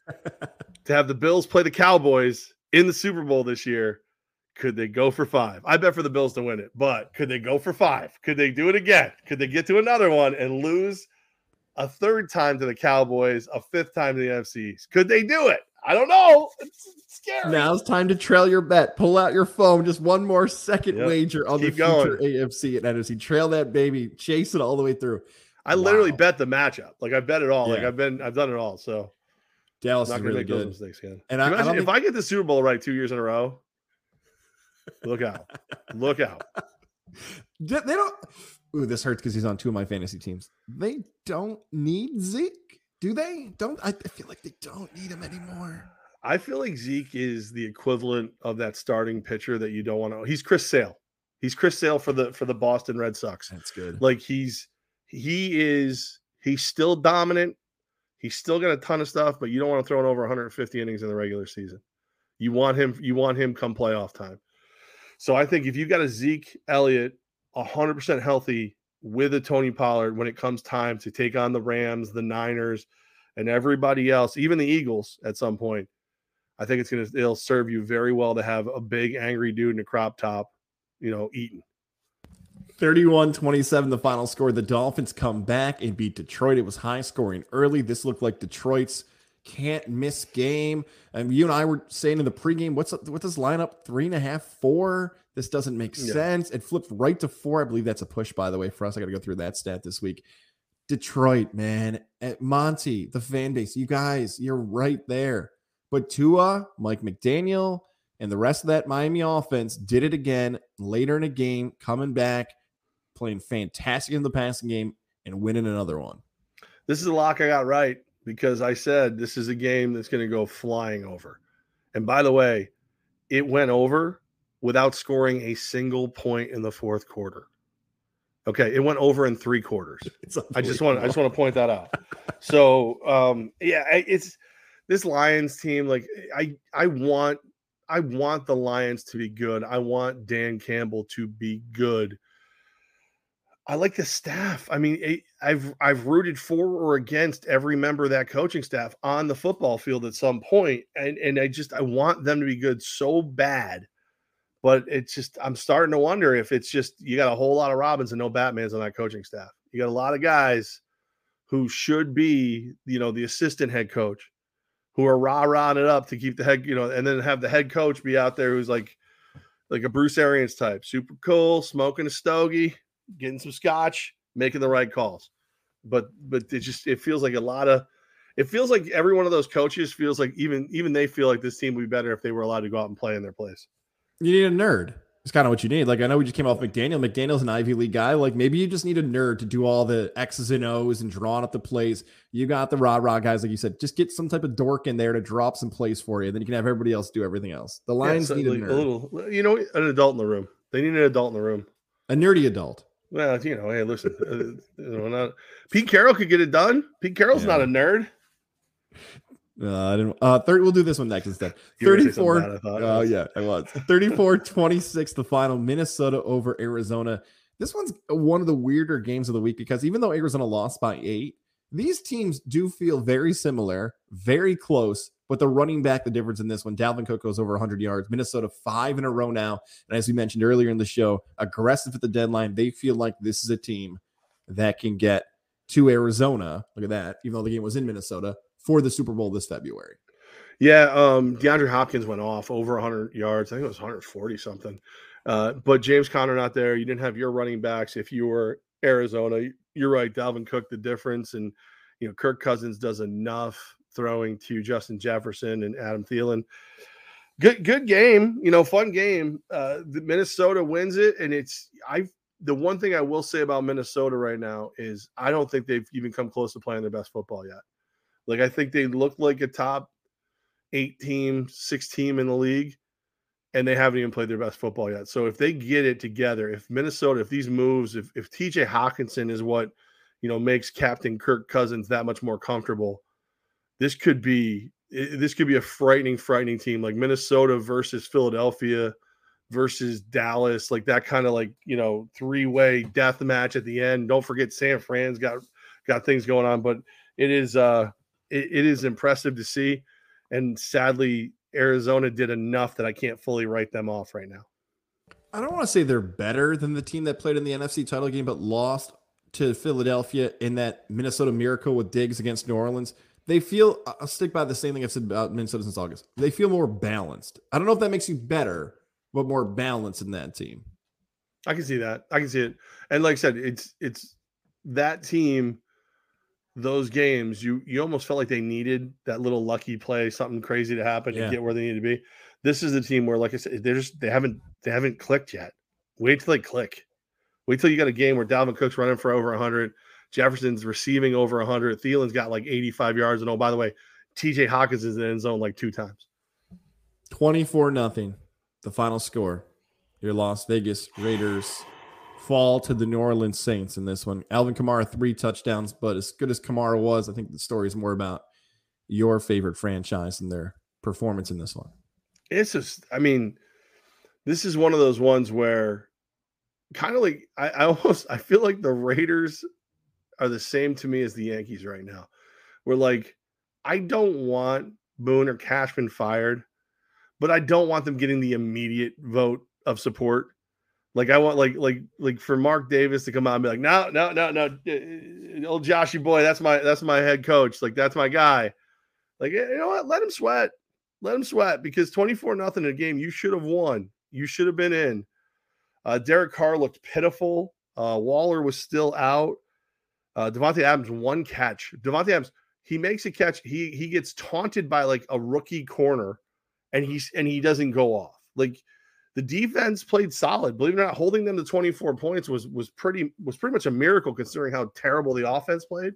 to have the Bills play the Cowboys in the Super Bowl this year. Could they go for 5? I bet for the Bills to win it, but could they go for 5? Could they do it again? Could they get to another one and lose a 3rd time to the Cowboys, a 5th time to the NFC? Could they do it? I don't know. It's scary. Now it's time to trail your bet. Pull out your phone. Just one more second wager on the future AFC and NFC. Trail that baby. Chase it all the way through. I literally bet the matchup. Like I bet it all. Yeah. Like I've done it all. So Dallas is really good. Mistakes, and if I get the Super Bowl right 2 years in a row, look out. Look out. They don't – ooh, this hurts because he's on 2 of my fantasy teams. They don't need Zeke, do they? I feel like they don't need him anymore. I feel like Zeke is the equivalent of that starting pitcher that you don't want to – he's Chris Sale. He's Chris Sale for the Boston Red Sox. That's good. Like he's still dominant. He's still got a ton of stuff, but you don't want to throw in over 150 innings in the regular season. You want him come playoff time. So I think if you got a Zeke Elliott 100% healthy with a Tony Pollard when it comes time to take on the Rams, the Niners, and everybody else, even the Eagles at some point, I think it'll serve you very well to have a big angry dude in a crop top, eating. 31-27, the final score. The Dolphins come back and beat Detroit. It was high scoring early. This looked like Detroit's can't miss game. You and I were saying in the pregame, what's up with this lineup? 3.5, 4. This doesn't make sense. It flipped right to 4. I believe that's a push, by the way, for us. I got to go through that stat this week. Detroit, man, at Monty, the fan base, you guys, you're right there. But Tua, Mike McDaniel, and the rest of that Miami offense did it again later in a game, coming back, playing fantastic in the passing game, and winning another one. This is a lock I got right because I said this is a game that's going to go flying over. And by the way, it went over without scoring a single point in the fourth quarter. Okay, it went over in 3 quarters. I just want to point that out. So, it's this Lions team. Like I want the Lions to be good. I want Dan Campbell to be good. I like the staff. I mean, I've rooted for or against every member of that coaching staff on the football field at some point, and I want them to be good so bad. But it's just, I'm starting to wonder if it's just, you got a whole lot of Robins and no Batmans on that coaching staff. You got a lot of guys who should be, the assistant head coach, who are rah-rahing it up to keep the head, and then have the head coach be out there who's like a Bruce Arians type, super cool, smoking a stogie, getting some scotch, making the right calls. But it just, it feels like every one of those coaches feels like even they feel like this team would be better if they were allowed to go out and play in their place. You need a nerd. It's kind of what you need. Like, I know we just came off McDaniel. McDaniel's an Ivy League guy. Like, maybe you just need a nerd to do all the X's and O's and drawing up the plays. You got the rah-rah guys, like you said. Just get some type of dork in there to drop some plays for you. And then you can have everybody else do everything else. The Lions need a nerd. An adult in the room. They need an adult in the room. A nerdy adult. Well, hey, listen. Pete Carroll could get it done. Pete Carroll's not a nerd. We'll do this one next instead. 34. Oh yeah, I was. 34-26 the final. Minnesota over Arizona. This one's one of the weirder games of the week because even though Arizona lost by 8, these teams do feel very similar, very close, but the running back, the difference in this one, Dalvin Cook goes over 100 yards. Minnesota 5 in a row now. And as we mentioned earlier in the show, aggressive at the deadline. They feel like this is a team that can get to Arizona. Look at that. Even though the game was in Minnesota, for the Super Bowl this February. Yeah, DeAndre Hopkins went off over 100 yards. I think it was 140-something. But James Conner not there. You didn't have your running backs if you were Arizona. You're right, Dalvin Cook, the difference. And, Kirk Cousins does enough throwing to Justin Jefferson and Adam Thielen. Good game, fun game. The Minnesota wins it, and the one thing I will say about Minnesota right now is I don't think they've even come close to playing their best football yet. Like, I think they look like a top 8 team, 6 team in the league, and they haven't even played their best football yet. So if they get it together, if Minnesota, if these moves, if T.J. Hockenson is what, makes Captain Kirk Cousins that much more comfortable, this could be a frightening team, like Minnesota versus Philadelphia versus Dallas, like that kind of three-way death match at the end. Don't forget San Fran's got things going on, but it is it is impressive to see, and sadly, Arizona did enough that I can't fully write them off right now. I don't want to say they're better than the team that played in the NFC title game but lost to Philadelphia in that Minnesota miracle with Diggs against New Orleans. They feel – I'll stick by the same thing I've said about Minnesota since August. They feel more balanced. I don't know if that makes you better, but more balanced in that team. I can see that. I can see it. And like I said, it's that team – those games, you almost felt like they needed that little lucky play, something crazy to happen to get where they need to be. This is the team where, like I said, they haven't clicked yet. Wait till they click. Wait till you got a game where Dalvin Cook's running for over 100, Jefferson's receiving over 100, Thielen's got like 85 yards, and oh, by the way, T.J. Hawkins is in the end zone like 2 times. 24-0, the final score. Your Las Vegas Raiders fall to the New Orleans Saints in this one. Alvin Kamara, 3 touchdowns, but as good as Kamara was, I think the story is more about your favorite franchise and their performance in this one. It's just, this is one of those ones where kind of like, I feel like the Raiders are the same to me as the Yankees right now. We're like, I don't want Boone or Cashman fired, but I don't want them getting the immediate vote of support. Like I want like for Mark Davis to come out and be like, no, old Joshy boy, that's my head coach. Like, that's my guy. Like, you know what? Let him sweat because 24-0 in a game you should have won. You should have been in. Derek Carr looked pitiful. Waller was still out. Devontae Adams, one catch. Devontae Adams, he makes a catch. He gets taunted by like a rookie corner, and he doesn't go off. Like, the defense played solid. Believe it or not, holding them to 24 points was pretty much a miracle considering how terrible the offense played.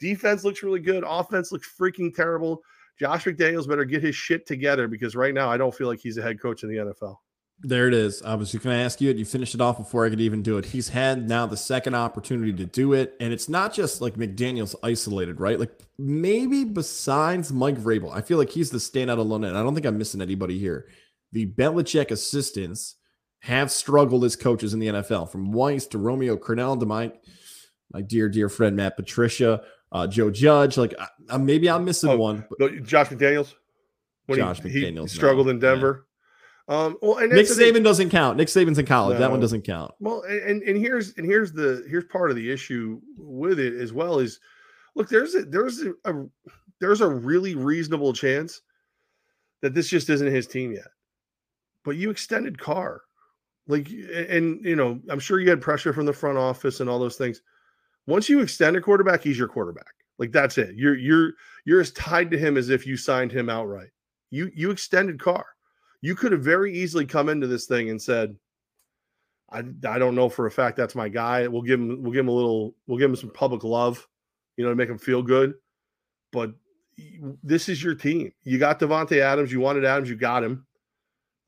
Defense looks really good. Offense looks freaking terrible. Josh McDaniels better get his shit together because right now I don't feel like he's a head coach in the NFL. There it is. I was going to ask you it. You finished it off before I could even do it. He's had now the second opportunity to do it, and it's not just like McDaniels isolated, right? Like maybe besides Mike Vrabel, I feel like he's the standout alone, and I don't think I'm missing anybody here. The Belichick assistants have struggled as coaches in the NFL, from Weiss to Romeo Cornell to my dear friend Matt Patricia, Joe Judge. Like maybe I'm missing one. But Josh McDaniels. Josh McDaniels struggled in Denver. Yeah. And Nick Saban doesn't count. Nick Saban's in college. No. That one doesn't count. Well, and here's part of the issue with it as well is, look, there's a really reasonable chance that this just isn't his team yet. But you extended Carr, I'm sure you had pressure from the front office and all those things. Once you extend a quarterback, he's your quarterback. Like, that's it. You're as tied to him as if you signed him outright. You extended Carr. You could have very easily come into this thing and said, I don't know for a fact that's my guy. We'll give him some public love, to make him feel good. But this is your team. You got Devontae Adams. You wanted Adams. You got him.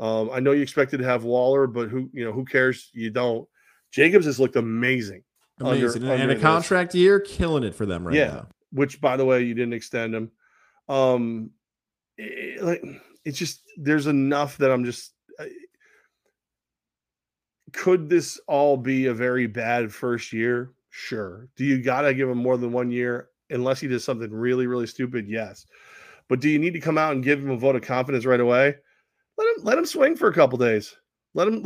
I know you expected to have Waller, but who cares? You don't. Jacobs has looked amazing. Under a contract year, killing it for them right now. Which, by the way, you didn't extend him. It's just there's enough that I'm just. Could this all be a very bad first year? Sure. Do you gotta give him more than 1 year unless he does something really, really stupid? Yes. But do you need to come out and give him a vote of confidence right away? Let him swing for a couple days. Let him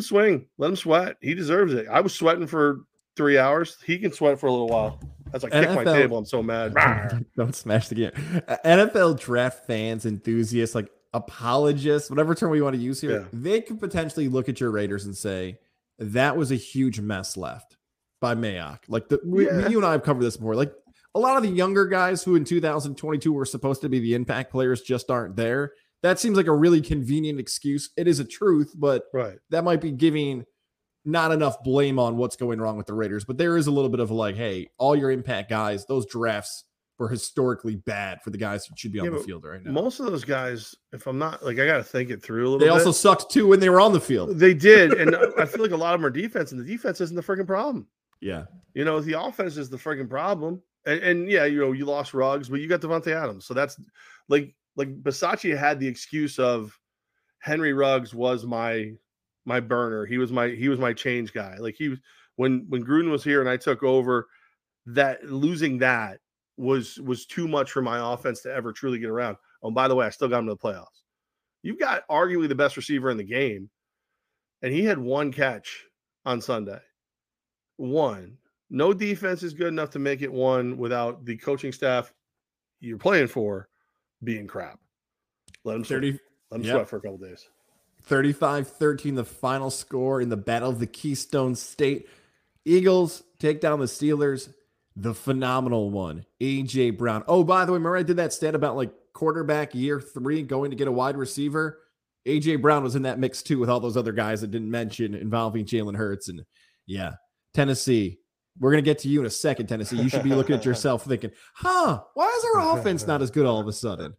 swing. Let him sweat. He deserves it. I was sweating for 3 hours. He can sweat for a little while. That's like kick my table. I'm so mad. Don't smash the game. NFL draft fans, enthusiasts, like apologists, whatever term we want to use here, They could potentially look at your Raiders and say that was a huge mess left by Mayock. Like you and I have covered this before. Like a lot of the younger guys who in 2022 were supposed to be the impact players just aren't there. That seems like a really convenient excuse. It is a truth, but That might be giving not enough blame on what's going wrong with the Raiders. But there is a little bit of like, hey, all your impact guys, those drafts were historically bad for the guys who should be on the field right now. Most of those guys, if I'm not I got to think it through a little bit. They also sucked too when they were on the field. They did. And I feel like a lot of them are defense, and the defense isn't the freaking problem. Yeah. The offense is the freaking problem. And you lost Ruggs, but you got Devontae Adams. So that's like Bisaccia had the excuse of Henry Ruggs was my burner. He was my change guy. Like he was when Gruden was here and I took over, that losing that was too much for my offense to ever truly get around. Oh, and by the way, I still got him to the playoffs. You've got arguably the best receiver in the game, and he had one catch on Sunday. One. No defense is good enough to make it one without the coaching staff you're playing for being crap. Let him sweat for a couple days. 35-13, the final score in the Battle of the Keystone State. Eagles take down the Steelers, the phenomenal one, A.J. Brown. Oh, by the way, remember I did that stat about like quarterback year three going to get a wide receiver? A.J. Brown was in that mix too with all those other guys that didn't mention involving Jalen Hurts. And Tennessee. We're going to get to you in a second, Tennessee. You should be looking at yourself thinking, why is our offense not as good all of a sudden?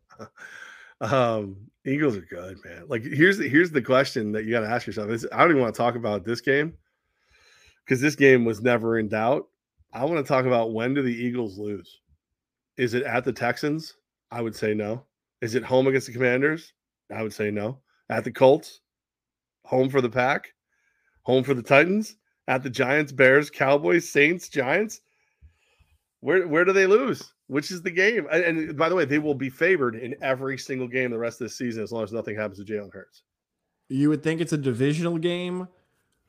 Eagles are good, man. Like, here's the question that you got to ask yourself. I don't even want to talk about this game because this game was never in doubt. I want to talk about, when do the Eagles lose? Is it at the Texans? I would say no. Is it home against the Commanders? I would say no. At the Colts? Home for the Pack? Home for the Titans? At the Giants, Bears, Cowboys, Saints, Giants. Where do they lose? which is the game. And by the way, they will be favored in every single game the rest of the season as long as nothing happens to Jalen Hurts. You would think it's a divisional game,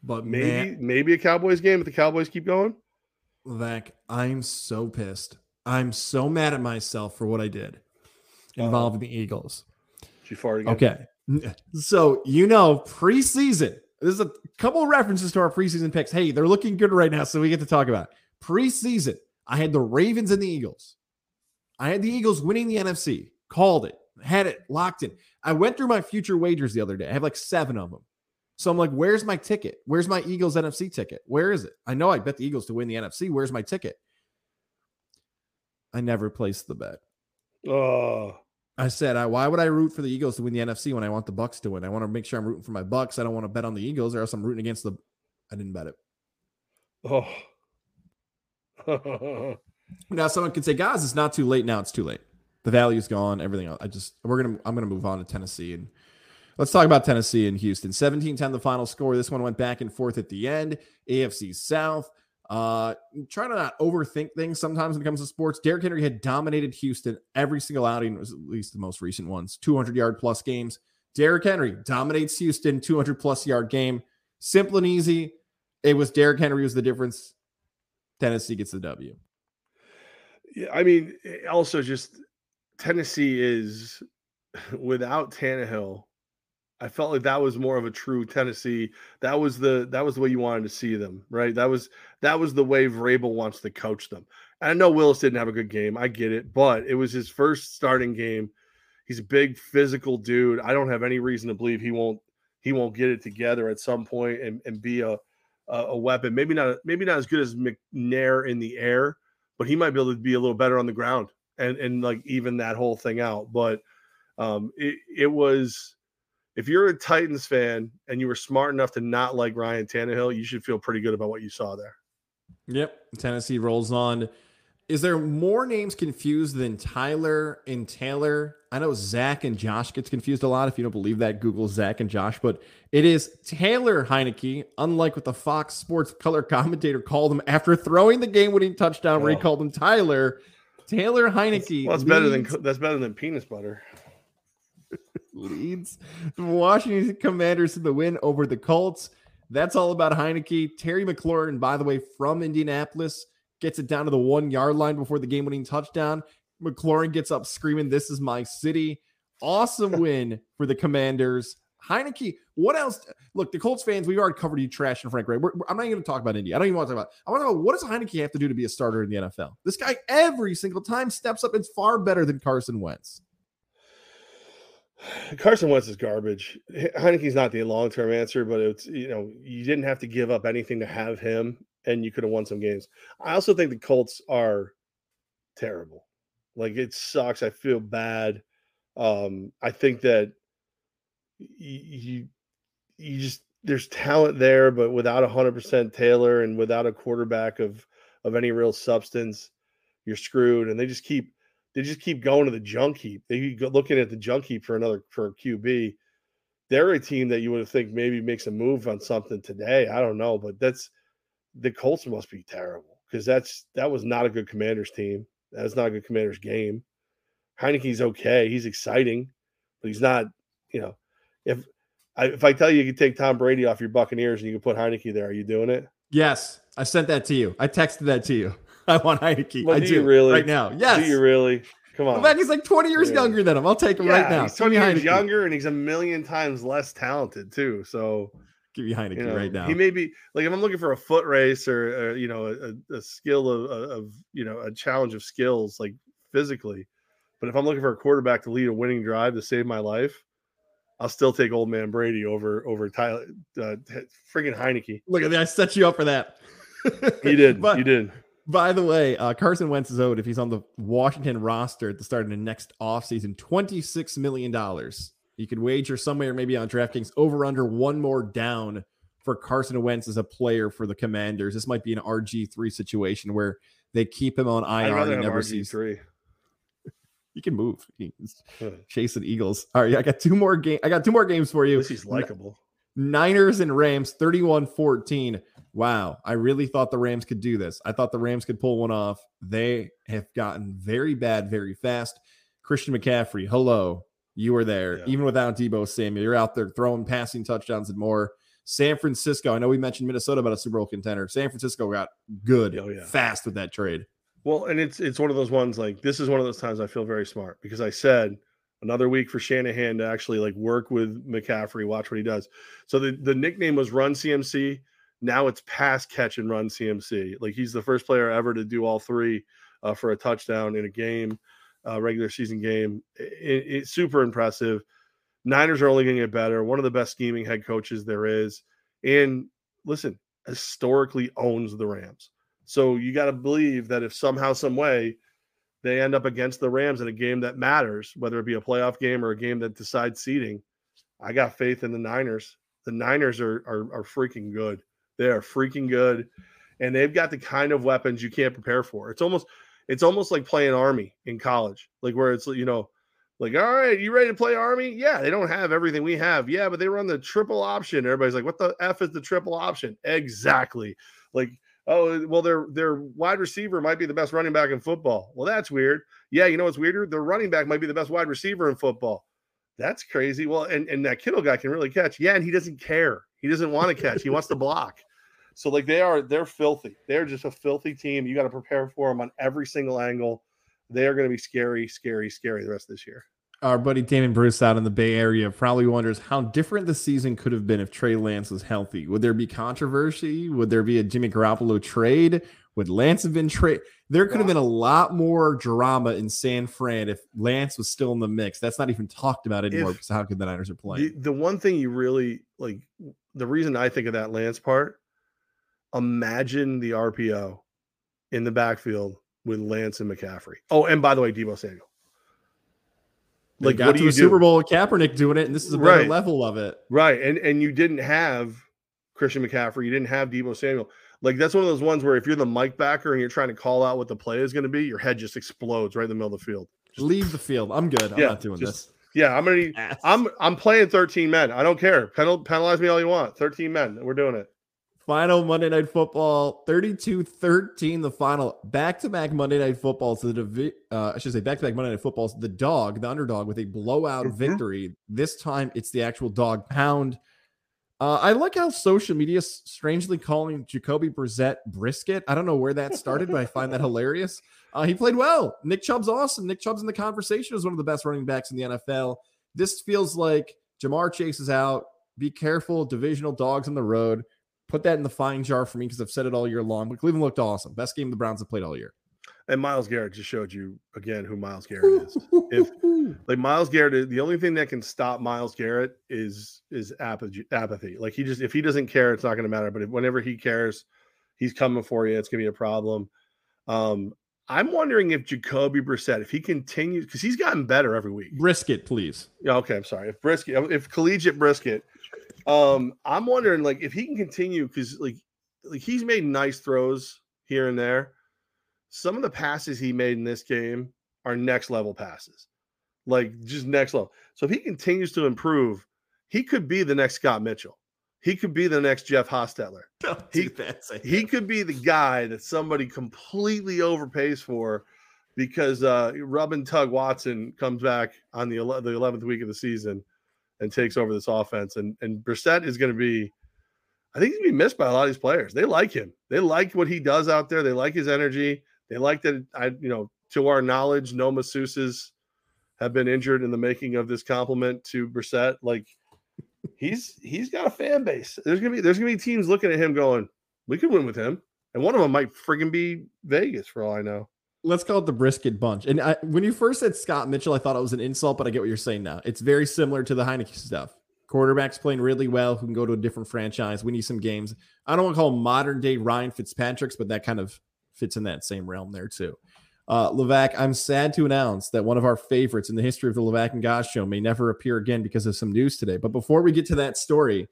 but maybe a Cowboys game if the Cowboys keep going. Vac, I'm so pissed. I'm so mad at myself for what I did involving the Eagles. Did you fart again? Okay. So, you know, preseason. There's a couple of references to our preseason picks. Hey, they're looking good right now, so we get to talk about it. Preseason, I had the Ravens and the Eagles. I had the Eagles winning the NFC. Called it. Had it locked in. I went through my future wagers the other day. I have like 7 of them. So I'm like, where's my ticket? Where's my Eagles NFC ticket? Where is it? I know I bet the Eagles to win the NFC. Where's my ticket? I never placed the bet. Oh. I said, why would I root for the Eagles to win the NFC when I want the Bucks to win? I want to make sure I'm rooting for my Bucks. I don't want to bet on the Eagles or else I'm rooting against the... I didn't bet it. Oh. Now someone could say, guys, it's not too late. Now it's too late. The value's gone. Everything else. I'm going to move on to Tennessee. And let's talk about Tennessee and Houston. 17-10 the final score. This one went back and forth at the end. AFC South. Try to not overthink things sometimes when it comes to sports. Derrick Henry had dominated Houston every single outing, was at least the most recent ones. 200-yard-plus games. Derrick Henry dominates Houston, 200-plus-yard game. Simple and easy. It was Derrick Henry was the difference. Tennessee gets the W. Yeah, I mean, also just Tennessee is, without Tannehill, I felt like that was more of a true Tennessee. That was the way you wanted to see them, right? That was the way Vrabel wants to coach them. And I know Willis didn't have a good game. I get it, but it was his first starting game. He's a big physical dude. I don't have any reason to believe he won't get it together at some point and be a weapon. Maybe not as good as McNair in the air, but he might be able to be a little better on the ground and like even that whole thing out. But it was. If you're a Titans fan and you were smart enough to not like Ryan Tannehill, you should feel pretty good about what you saw there. Yep. Tennessee rolls on. Is there more names confused than Tyler and Taylor? I know Zach and Josh gets confused a lot. If you don't believe that, Google Zach and Josh. But it is Taylor Heineke, unlike what the Fox Sports color commentator called him after throwing the game-winning touchdown where he called him Tyler. Taylor Heineke. Well, that's better than peanut butter. Leads the Washington Commanders to the win over the Colts. That's all about Heineke. Terry McLaurin, by the way, from Indianapolis, gets it down to the 1-yard line before the game-winning touchdown. McLaurin gets up screaming, "This is my city!" Awesome win for the Commanders. Heineke, what else? Look, the Colts fans, we've already covered you trash and Frank Wright. I'm not even going to talk about Indy. I don't even want to talk about it. I want to know, what does Heineke have to do to be a starter in the NFL? This guy every single time steps up. It's far better than Carson Wentz. Carson Wentz is garbage. Heineke's not the long-term answer, but it's, you know, you didn't have to give up anything to have him, and you could have won some games. I also think the Colts are terrible. Like, it sucks. I feel bad. I think that you just, there's talent there, but without 100% Taylor and without a quarterback of any real substance, you're screwed. And they just keep going to the junk heap. They go looking at the junk heap for a QB. They're a team that you would think maybe makes a move on something today. I don't know, but the Colts must be terrible because that was not a good Commanders team. That's not a good Commanders game. Heineke's okay. He's exciting, but he's not. You know, if I tell you could take Tom Brady off your Buccaneers and you can put Heineke there, are you doing it? Yes, I sent that to you. I texted that to you. I want Heineke. Well, do you really? Right now. Yes. Do you really? Come on. Well, he's like 20 years younger than him. I'll take him right now. He's 20 years younger, and he's a million times less talented, too. So give me Heineke right now. He may be like, if I'm looking for a foot race or you know, a skill of, you know, a challenge of skills, like physically. But if I'm looking for a quarterback to lead a winning drive to save my life, I'll still take old man Brady over Tyler, freaking Heineke. Look at that. I set you up for that. You did. You did. By the way, Carson Wentz is owed, if he's on the Washington roster at the start of the next offseason, $26 million. You could wager somewhere, maybe on DraftKings, over under one more down for Carson Wentz as a player for the Commanders. This might be an RG3 situation where they keep him on IR and never RG3. You can move. Chasing Eagles. All right, I got two more games for you. This is likable. Niners and Rams, 31-14. wow, I really thought the Rams could do this. I thought the Rams could pull one off. They have gotten very bad, very fast. Christian McCaffrey, hello, you were there. Yeah. Even without Deebo Samuel, you're out there throwing passing touchdowns and more. San Francisco, I know we mentioned Minnesota about a Super Bowl contender. San Francisco got good fast with that trade. Well, and it's one of those ones, like, this is one of those times I feel very smart, because I said another week for Shanahan to actually like work with McCaffrey, watch what he does. So the nickname was Run CMC. Now it's pass, catch, and run CMC. Like, he's the first player ever to do all three for a touchdown in a game, regular season game. It's super impressive. Niners are only going to get better. One of the best scheming head coaches there is. And listen, historically owns the Rams. So you got to believe that if somehow, some way, they end up against the Rams in a game that matters, whether it be a playoff game or a game that decides seeding, I got faith in the Niners. The Niners are freaking good. They are freaking good, and they've got the kind of weapons you can't prepare for. It's almost like playing Army in college, like where it's, you know, like, all right, you ready to play Army? Yeah, they don't have everything we have. Yeah, but they run the triple option. Everybody's like, what the F is the triple option? Exactly. Like, oh, well, their wide receiver might be the best running back in football. Well, that's weird. Yeah, you know what's weirder? Their running back might be the best wide receiver in football. That's crazy. Well, and that Kittle guy can really catch. Yeah, and he doesn't care. He doesn't want to catch. He wants to block. So, like, they're filthy. They're just a filthy team. You got to prepare for them on every single angle. They are going to be scary, scary, scary the rest of this year. Our buddy Damon Bruce out in the Bay Area probably wonders how different the season could have been if Trey Lance was healthy. Would there be controversy? Would there be a Jimmy Garoppolo trade? Would Lance have been traded? There could have been a lot more drama in San Fran if Lance was still in the mix. That's not even talked about anymore because how good the Niners are playing. The one thing you really like, the reason I think of that Lance part, imagine the RPO in the backfield with Lance and McCaffrey. Oh, and by the way, Deebo Samuel. Like, got what to the Super Bowl with Kaepernick doing it, and this is a better level of it. Right, and you didn't have Christian McCaffrey. You didn't have Deebo Samuel. Like, that's one of those ones where if you're the mic backer and you're trying to call out what the play is going to be, your head just explodes right in the middle of the field. Just leave the field. I'm good. I'm not doing this. Yeah, I'm going to – I'm playing 13 men. I don't care. Penalize me all you want. 13 men. We're doing it. Final Monday Night Football, 32-13, the final. Back-to-back Monday Night Footballs, back-to-back Monday Night Footballs, the underdog with a blowout victory. This time, it's the actual dog pound. I like how social media is strangely calling Jacoby Brissett brisket. I don't know where that started, but I find that hilarious. He played well. Nick Chubb's awesome. Nick Chubb's in the conversation as one of the best running backs in the NFL. This feels like Jamar Chase is out. Be careful, divisional dogs on the road. Put that in the fine jar for me because I've said it all year long. But Cleveland looked awesome. Best game the Browns have played all year. And Myles Garrett just showed you again who Myles Garrett is. The only thing that can stop Myles Garrett is apathy. Like, he just, if he doesn't care, it's not going to matter. But whenever he cares, he's coming for you. It's going to be a problem. I'm wondering if Jacoby Brissett, if he continues, because he's gotten better every week. Brisket, please. Yeah, okay. I'm sorry. If collegiate brisket. I'm wondering, like, if he can continue, because like he's made nice throws here and there. Some of the passes he made in this game are next level passes, like just next level. So if he continues to improve, he could be the next Scott Mitchell. He could be the next Jeff Hostetler. He could be the guy that somebody completely overpays for because Robin Tug Watson comes back on the 11th week of the season and takes over this offense. And Brissett is going to be, I think he's going to be missed by a lot of these players. They like him. They like what he does out there. They like his energy. They like that, to our knowledge, no masseuses have been injured in the making of this compliment to Brissett. Like, he's got a fan base. There's going to be teams looking at him going, we could win with him. And one of them might friggin' be Vegas for all I know. Let's call it the brisket bunch. And when you first said Scott Mitchell, I thought it was an insult, but I get what you're saying now. It's very similar to the Heineke stuff. Quarterbacks playing really well who can go to a different franchise. We need some games. I don't want to call him modern-day Ryan Fitzpatrick's, but that kind of fits in that same realm there too. Levac, I'm sad to announce that one of our favorites in the history of the Levac and Goss Show may never appear again because of some news today. But before we get to that story,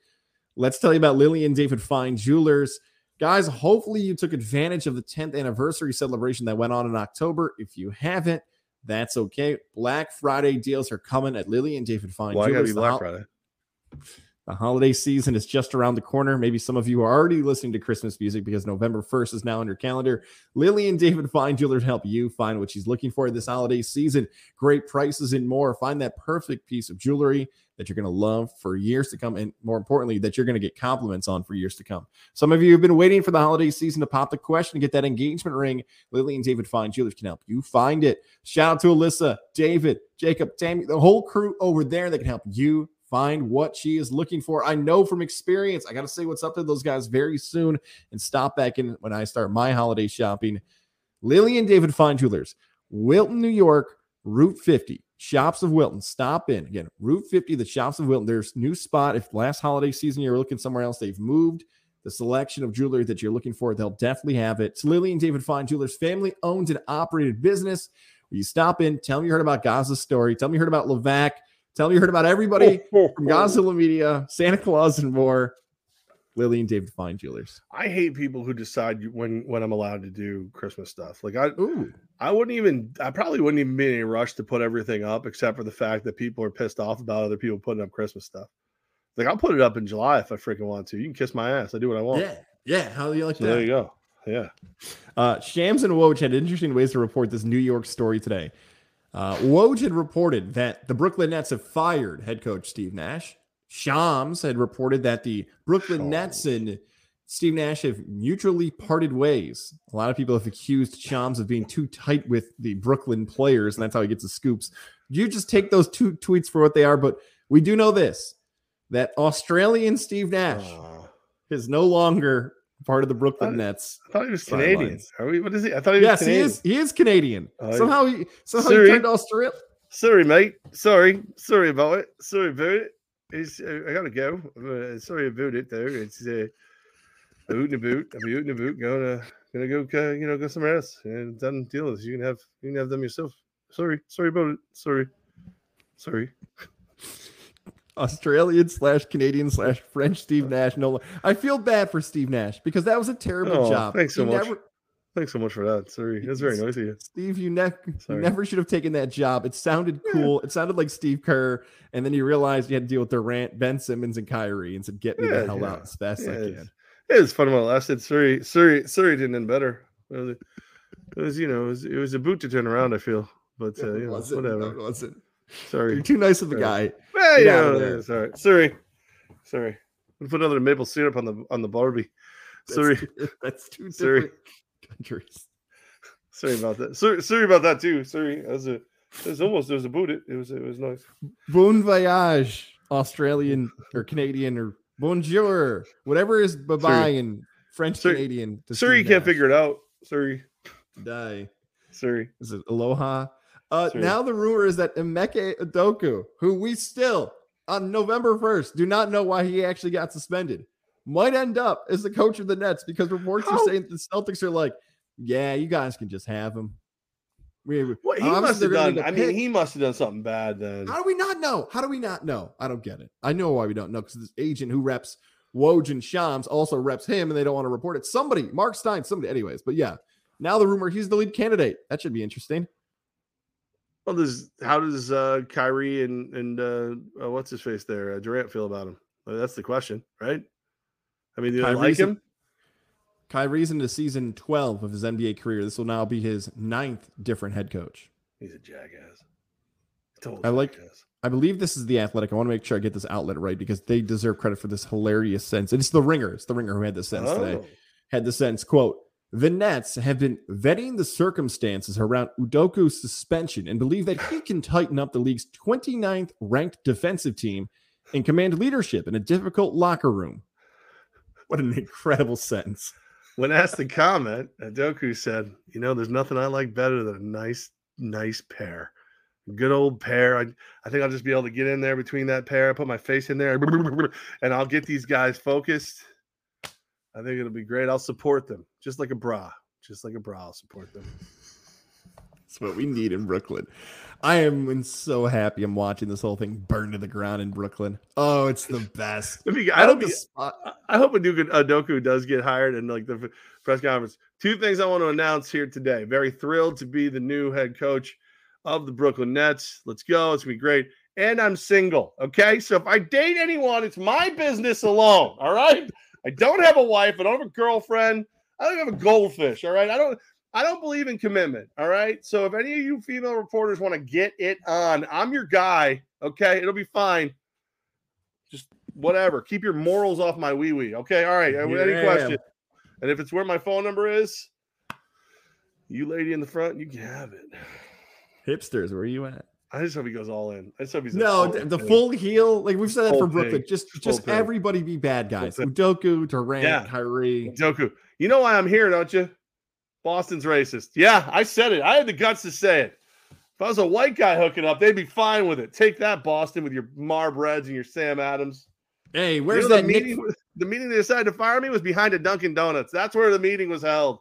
let's tell you about Lily and David Fine Jewelers. Guys, hopefully you took advantage of the 10th anniversary celebration that went on in October. If you haven't, that's okay. Black Friday deals are coming at Lily and David Fine Jewelers. I gotta be Black Friday. The holiday season is just around the corner. Maybe some of you are already listening to Christmas music because November 1st is now on your calendar. Lily and David Fine Jewelers help you find what she's looking for this holiday season. Great prices and more. Find that perfect piece of jewelry that you're going to love for years to come, and more importantly, that you're going to get compliments on for years to come. Some of you have been waiting for the holiday season to pop the question and get that engagement ring. Lily and David Fine Jewelers can help you find it. Shout out to Alyssa, David, Jacob, Tammy, the whole crew over there that can help you find what she is looking for. I know from experience, I got to say what's up to those guys very soon and stop back in when I start my holiday shopping. Lily and David Fine Jewelers, Wilton, New York, Route 50, Shops of Wilton. Stop in. Again, Route 50, the Shops of Wilton. There's new spot. If last holiday season you were looking somewhere else, they've moved. The selection of jewelry that you're looking for, they'll definitely have it. It's Lily and David Fine Jewelers, family-owned and operated business. You stop in, tell me you heard about Gaza's story, tell me you heard about Levac, tell me you heard about everybody from Godzilla Media, Santa Claus, and more. Lily and David Fine Jewelers. I hate people who decide when I'm allowed to do Christmas stuff. Like I probably wouldn't even be in a rush to put everything up, except for the fact that people are pissed off about other people putting up Christmas stuff. Like, I'll put it up in July if I freaking want to. You can kiss my ass. I do what I want. Yeah. How do you like that? There you go. Yeah. Shams and Woj had interesting ways to report this New York story today. Woj had reported that the Brooklyn Nets have fired head coach Steve Nash. Shams had reported that the Brooklyn Nets and Steve Nash have mutually parted ways. A lot of people have accused Shams of being too tight with the Brooklyn players, and that's how he gets the scoops. You just take those two tweets for what they are, but we do know this, that Australian Steve Nash is no longer part of the Brooklyn Nets. I thought he was Canadian. What is he? I thought he was Canadian. Yes, he is Canadian. Somehow he turned Australian. Sorry, mate. Sorry about it. I gotta go. Sorry about it, though. It's a hoot and a boot. I'll be hooting a boot. Gonna go somewhere else and done dealing. You can have them yourself. Sorry about it. Australian/Canadian/French Steve Nash. No, I feel bad for Steve Nash because that was a terrible job. Thanks so much for that. Sorry, that's very noisy. Steve, you never should have taken that job. It sounded cool. It sounded like Steve Kerr, and then you realized you had to deal with Durant, Ben Simmons, and Kyrie, and said, "Get me the hell out as fast as I can." It was fun while it lasted. Surrey didn't end better. It was a boot to turn around. I feel, but whatever. No, it Sorry, you're too nice of a guy. Well, yeah, sorry. Sorry. I'm gonna put another maple syrup on the Barbie. Sorry, that's too different. Countries. Sorry about that. Sorry about that too. Sorry, there was a boot. It was nice. Bon voyage, Australian or Canadian or bonjour, whatever is bye bye in French Canadian. Sorry, you can't figure it out. Sorry, die. Sorry, is it aloha? Now the rumor is that Emeka Udoka, who we still on November 1st do not know why he actually got suspended, might end up as the coach of the Nets because reports are saying the Celtics are like, yeah, you guys can just have him. He must have done something bad then. How do we not know? I don't get it. I know why we don't know, because this agent who reps Woj and Shams also reps him, and they don't want to report it. Mark Stein, anyways. But yeah, now the rumor he's the lead candidate. That should be interesting. Well, how does Kyrie and what's his face there, Durant, feel about him? Well, that's the question, right? I mean, do they like him? Kyrie's into season 12 of his NBA career. This will now be his 9th different head coach. He's a jackass. I believe this is The Athletic. I want to make sure I get this outlet right because they deserve credit for this hilarious sentence. It's The Ringer. It's The Ringer who had this sentence today. Had the sentence, quote, "The Nets have been vetting the circumstances around Udoka's suspension and believe that he can tighten up the league's 29th ranked defensive team and command leadership in a difficult locker room." What an incredible sentence. When asked to comment, Udoka said, "There's nothing I like better than a nice pair. A good old pair. I think I'll just be able to get in there between that pair. I put my face in there and I'll get these guys focused. I think it'll be great. I'll support them. Just like a bra, I'll support them." That's what we need in Brooklyn. I am so happy I'm watching this whole thing burn to the ground in Brooklyn. Oh, it's the best. I hope Udoka does get hired and like the press conference. Two things I want to announce here today. Very thrilled to be the new head coach of the Brooklyn Nets. Let's go. It's going to be great. and I'm single, okay? So if I date anyone, it's my business alone, all right? I don't have a wife. I don't have a girlfriend. I don't have a goldfish, all right? I don't believe in commitment, all right? So if any of you female reporters want to get it on, I'm your guy, okay? It'll be fine. Just whatever. Keep your morals off my wee-wee, okay? All right, any question? And if it's where my phone number is, you lady in the front, you can have it. Hipsters, where are you at? I just hope he goes all in. I just hope he's the full heel. Like we've said that for Brooklyn. Just everybody be bad guys. Udoku, Durant, Kyrie. Udoku. You know why I'm here, don't you? Boston's racist. Yeah, I said it. I had the guts to say it. If I was a white guy hooking up, they'd be fine with it. Take that, Boston, with your Marb Reds and your Sam Adams. Hey, where's that meeting? The meeting they decided to fire me was behind a Dunkin' Donuts. That's where the meeting was held.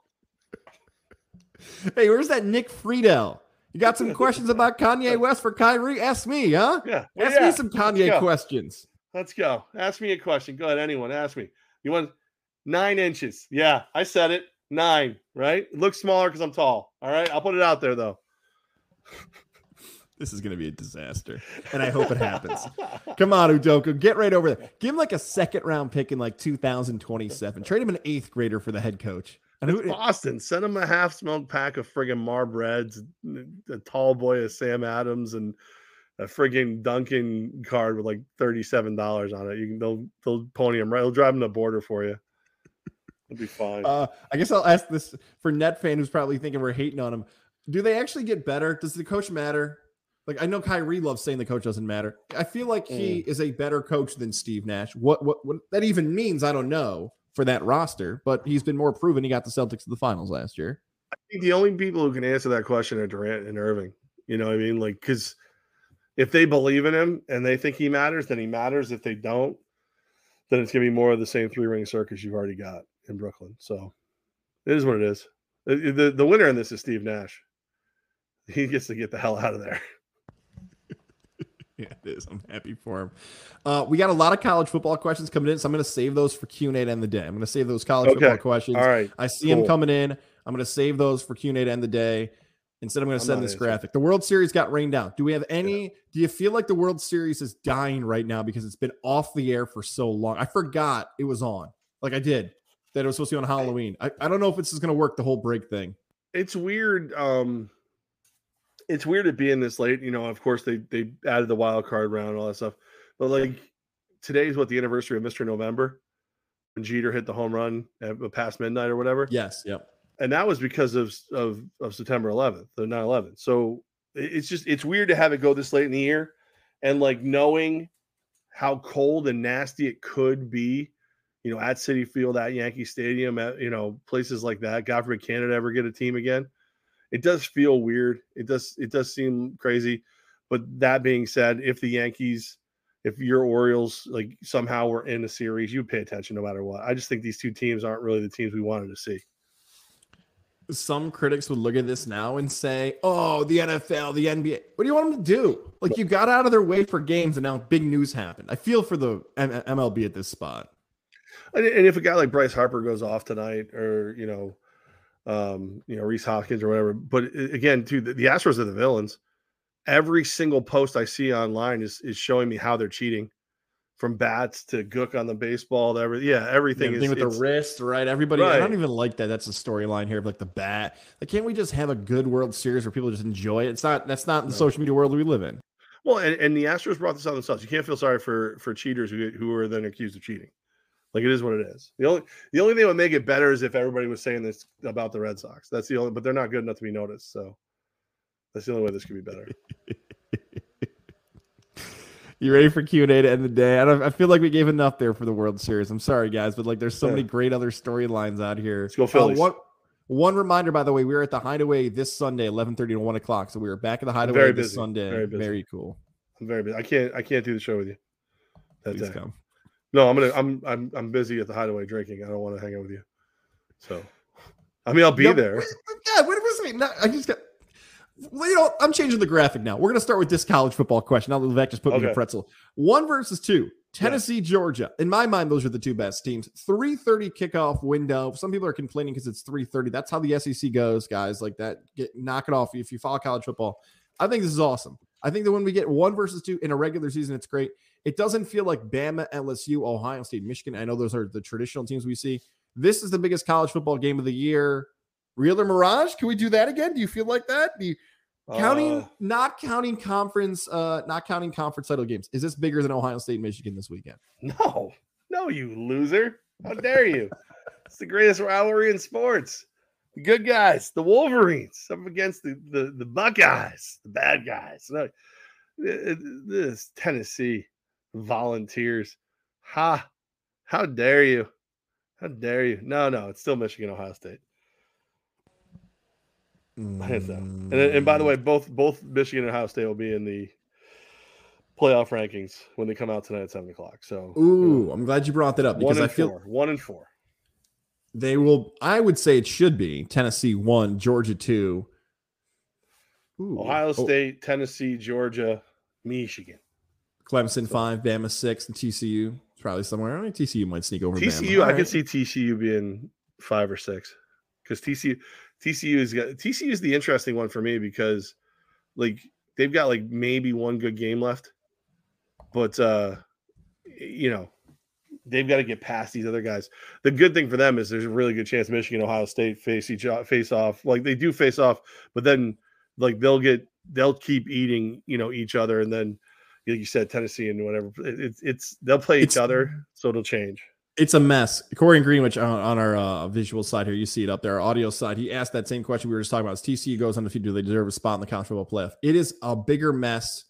Hey, where's that Nick Friedel? You got some questions about Kanye West for Kyrie? Ask me, huh? Yeah. Well, ask me some Kanye questions. Let's go. Ask me a question. Go ahead, anyone. Ask me. You want 9 inches? Yeah, I said it. 9, right? It looks smaller because I'm tall. All right? I'll put it out there, though. This is going to be a disaster, and I hope it happens. Come on, Udoka. Get right over there. Give him like a second-round pick in like 2027. Trade him an eighth-grader for the head coach. And it's Boston. Send him a half-smoked pack of friggin' Marb Reds, a tall boy of Sam Adams, and a friggin' Dunkin' card with like $37 on it. They'll pony him right. They'll drive him to the border for you. It'll be fine. I guess I'll ask this for Net fan who's probably thinking we're hating on him. Do they actually get better? Does the coach matter? Like I know Kyrie loves saying the coach doesn't matter. I feel like he is a better coach than Steve Nash. What that even means, I don't know. For that roster, but he's been more proven. He got the Celtics to the finals last year. I think the only people who can answer that question are Durant and Irving. You know what I mean? Like, because if they believe in him and they think he matters, then he matters. If they don't, then it's going to be more of the same three-ring circus you've already got in Brooklyn. So it is what it is. The winner in this is Steve Nash. He gets to get the hell out of there. Yeah, it is. I'm happy for him. We got a lot of college football questions coming in, so I'm going to save those for Q&A to end the day. I'm going to save those college football questions. All right. I see them coming in. I'm going to save those for Q&A to end the day. Instead, I'm going to send this graphic. The World Series got rained out. Do we have any? Yeah. Do you feel like the World Series is dying right now because it's been off the air for so long? I forgot it was on. Like I did, that it was supposed to be on Halloween. I don't know if this is going to work, the whole break thing. It's weird. It's weird to be in this late, you know. Of course, they added the wild card round and all that stuff, but like today's what, the anniversary of Mr. November, when Jeter hit the home run at past midnight or whatever. Yes, yep. And that was because of September 11th, the 9/11. So it's weird to have it go this late in the year, and like knowing how cold and nasty it could be, you know, at Citi Field, at Yankee Stadium, at, you know, places like that. God forbid Canada ever get a team again. It does feel weird. It does seem crazy. But that being said, if the Yankees, if your Orioles, like somehow were in a series, you'd pay attention no matter what. I just think these two teams aren't really the teams we wanted to see. Some critics would look at this now and say, oh, the NFL, the NBA. What do you want them to do? Like you got out of their way for games and now big news happened. I feel for the MLB at this spot. And if a guy like Bryce Harper goes off tonight or, you know, Reese Hoskins or whatever. But again, too, the Astros are the villains. Every single post I see online is showing me how they're cheating, from bats to gook on the baseball to everything. Yeah, everything with the wrist, right? Everybody. Right. I don't even like that. That's the storyline here of like the bat. Like, can't we just have a good World Series where people just enjoy it? That's not the social media world we live in. Well, and the Astros brought this on themselves. You can't feel sorry for cheaters who are then accused of cheating. Like it is what it is. The only thing that would make it better is if everybody was saying this about the Red Sox. That's the only, but they're not good enough to be noticed. So that's the only way this could be better. You ready for Q&A to end the day? I feel like we gave enough there for the World Series. I'm sorry, guys, but like there's so many great other storylines out here. Let's go Phillies. One reminder, by the way, we are at the Hideaway this Sunday, 11:30 to 1:00. So we are back at the Hideaway this Sunday. Very busy. Very cool. I'm very busy. I can't do the show with you. Please come. No, I'm busy at the Hideaway drinking. I don't want to hang out with you. So, I mean, I'll be there. I'm changing the graphic now. We're going to start with this college football question. Now, Levesque just put me in a pretzel. 1 versus 2. Tennessee, Georgia. In my mind, those are the two best teams. 3:30 kickoff window. Some people are complaining because it's 3:30. That's how the SEC goes, guys. Like that. Knock it off if you follow college football. I think this is awesome. I think that when we get 1 versus 2 in a regular season, it's great. It doesn't feel like Bama, LSU, Ohio State, Michigan. I know those are the traditional teams we see. This is the biggest college football game of the year. Real or Mirage? Can we do that again? Do you feel like that? Do you, not counting conference title games. Is this bigger than Ohio State, Michigan this weekend? No, no, you loser. How dare you? It's the greatest rivalry in sports. The good guys, the Wolverines, up against the Buckeyes, the bad guys. No, this Tennessee Volunteers. Ha! How dare you? How dare you? No, it's still Michigan, Ohio State. I think so. And by the way, both Michigan and Ohio State will be in the playoff rankings when they come out tonight at 7:00. So, I'm glad you brought that up because I feel 1 and 4. They will. I would say it should be Tennessee 1, Georgia 2, Ohio State, Tennessee, Georgia, Michigan, Clemson 5, Bama 6, and TCU probably somewhere. I mean, TCU might sneak over. TCU, I could see TCU being 5 or 6 because TCU is the interesting one for me because like they've got like maybe one good game left, but they've got to get past these other guys. The good thing for them is there's a really good chance Michigan and Ohio State face off. Like they do face off, but then like they'll keep eating, each other. And then like you said, Tennessee and whatever they'll play each other. So it'll change. It's a mess. Corey and Greenwich on our visual side here. You see it up there. Our audio side. He asked that same question we were just talking about. Is TCU goes undefeated? Do they deserve a spot in the college football playoff? It is a bigger mess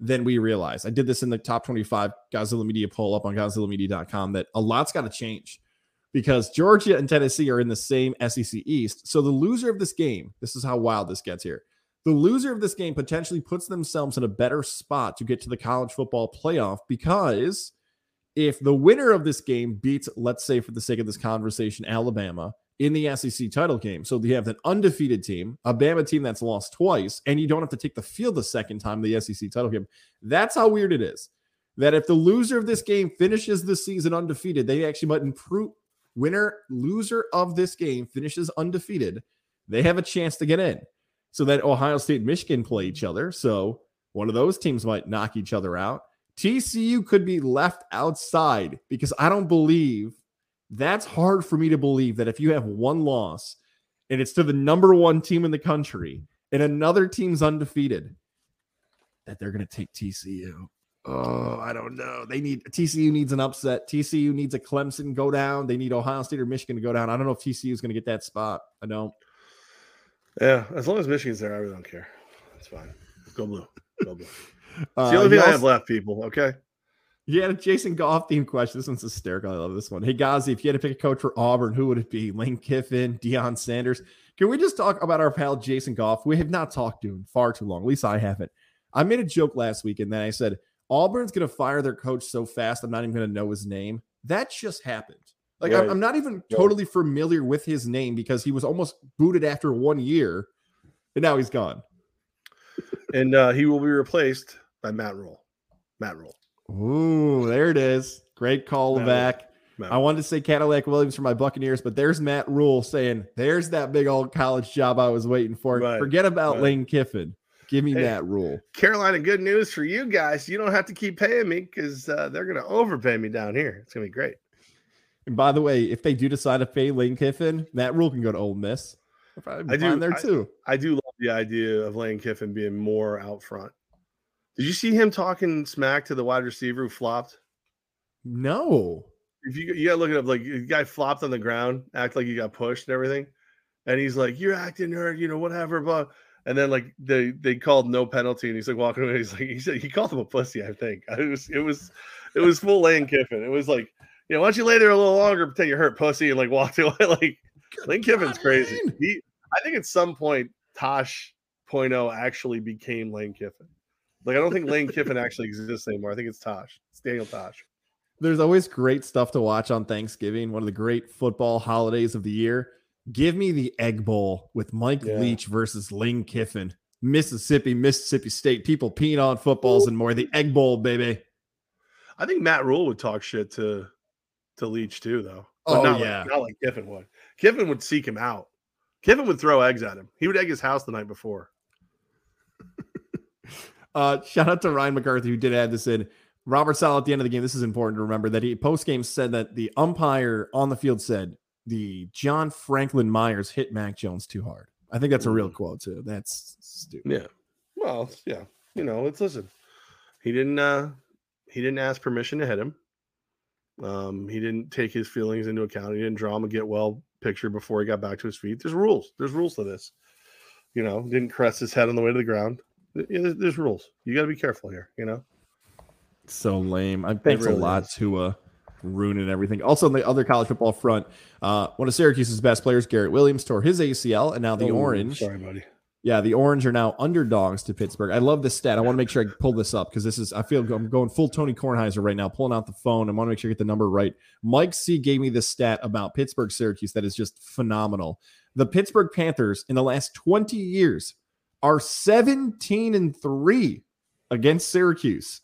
than we realize. I did this in the top 25 Godzilla Media poll up on GodzillaMedia.com that a lot's got to change because Georgia and Tennessee are in the same SEC East. So the loser of this game, this is how wild this gets here. The loser of this game potentially puts themselves in a better spot to get to the college football playoff because if the winner of this game beats, let's say for the sake of this conversation, Alabama in the SEC title game. So you have an undefeated team, a Bama team that's lost twice, and you don't have to take the field the second time in the SEC title game. That's how weird it is. That if the loser of this game finishes the season undefeated, they actually might improve. Loser of this game finishes undefeated. They have a chance to get in. So that Ohio State and Michigan play each other. So one of those teams might knock each other out. TCU could be left outside because I don't believe. That's hard for me to believe that if you have one loss and it's to the number one team in the country and another team's undefeated, that they're going to take TCU. Oh, I don't know. TCU needs an upset. TCU needs a Clemson go down. They need Ohio State or Michigan to go down. I don't know if TCU is going to get that spot. I don't. Yeah, as long as Michigan's there, I really don't care. It's fine. Go blue. Go blue. It's the only thing I have left, people. Okay. You had a Jason Goff theme question. This one's hysterical. I love this one. Hey, Ghazi, if you had to pick a coach for Auburn, who would it be? Lane Kiffin, Deion Sanders. Can we just talk about our pal Jason Goff? We have not talked to him far too long. At least I haven't. I made a joke last week, and then I said, Auburn's going to fire their coach so fast, I'm not even going to know his name. That just happened. Like, right. I'm not even totally familiar with his name because he was almost booted after 1 year, and now he's gone. And he will be replaced by Matt Rule. Matt Rule. Ooh, there it is. Great call back. I wanted to say Cadillac Williams for my Buccaneers, but there's Matt Rule saying, there's that big old college job I was waiting for. Right. Forget about Lane Kiffin. Give me Matt Rule. Carolina, good news for you guys. You don't have to keep paying me because they're going to overpay me down here. It's going to be great. And by the way, if they do decide to pay Lane Kiffin, Matt Rule can go to Ole Miss. I'll probably be there too. I do love the idea of Lane Kiffin being more out front. Did you see him talking smack to the wide receiver who flopped? No. If you gotta look it up, like the guy flopped on the ground, act like he got pushed and everything, and he's like, "You're acting hurt, whatever." Blah. And then like they called no penalty, and he's like walking away. He's like, he said he called him a pussy. I think it was full Lane Kiffin. It was like, why don't you lay there a little longer, pretend you're hurt, pussy, and like walked away. Like Lane Kiffin's crazy. I think at some point Tosh.0 actually became Lane Kiffin. Like, I don't think Lane Kiffin actually exists anymore. I think it's Tosh. It's Daniel Tosh. There's always great stuff to watch on Thanksgiving, one of the great football holidays of the year. Give me the Egg Bowl with Mike Leach versus Lane Kiffin. Mississippi, Mississippi State, people peeing on footballs and more. The Egg Bowl, baby. I think Matt Rule would talk shit to Leach, too, though. But not like Kiffin would. Kiffin would seek him out. Kiffin would throw eggs at him. He would egg his house the night before. Shout out to Ryan McCarthy, who did add this in. Robert Saleh at the end of the game, this is important to remember, that he post-game said that the umpire on the field said the John Franklin Myers hit Mac Jones too hard. I think that's a real quote, too. That's stupid. Yeah. Well, yeah. You know, it's, listen, he didn't ask permission to hit him. He didn't take his feelings into account. He didn't draw him a get well picture before he got back to his feet. There's rules. There's rules to this. You know, didn't caress his head on the way to the ground. There's rules. You got to be careful here, you know? So lame. Thanks a lot to ruining everything. Also, on the other college football front, one of Syracuse's best players, Garrett Williams, tore his ACL, and now the Orange. Sorry, buddy. Yeah, the Orange are now underdogs to Pittsburgh. I love this stat. I want to make sure I pull this up because this is, I feel I'm going full Tony Kornheiser right now, pulling out the phone. I want to make sure I get the number right. Mike C gave me this stat about Pittsburgh Syracuse that is just phenomenal. The Pittsburgh Panthers in the last 20 years are 17-3 against Syracuse.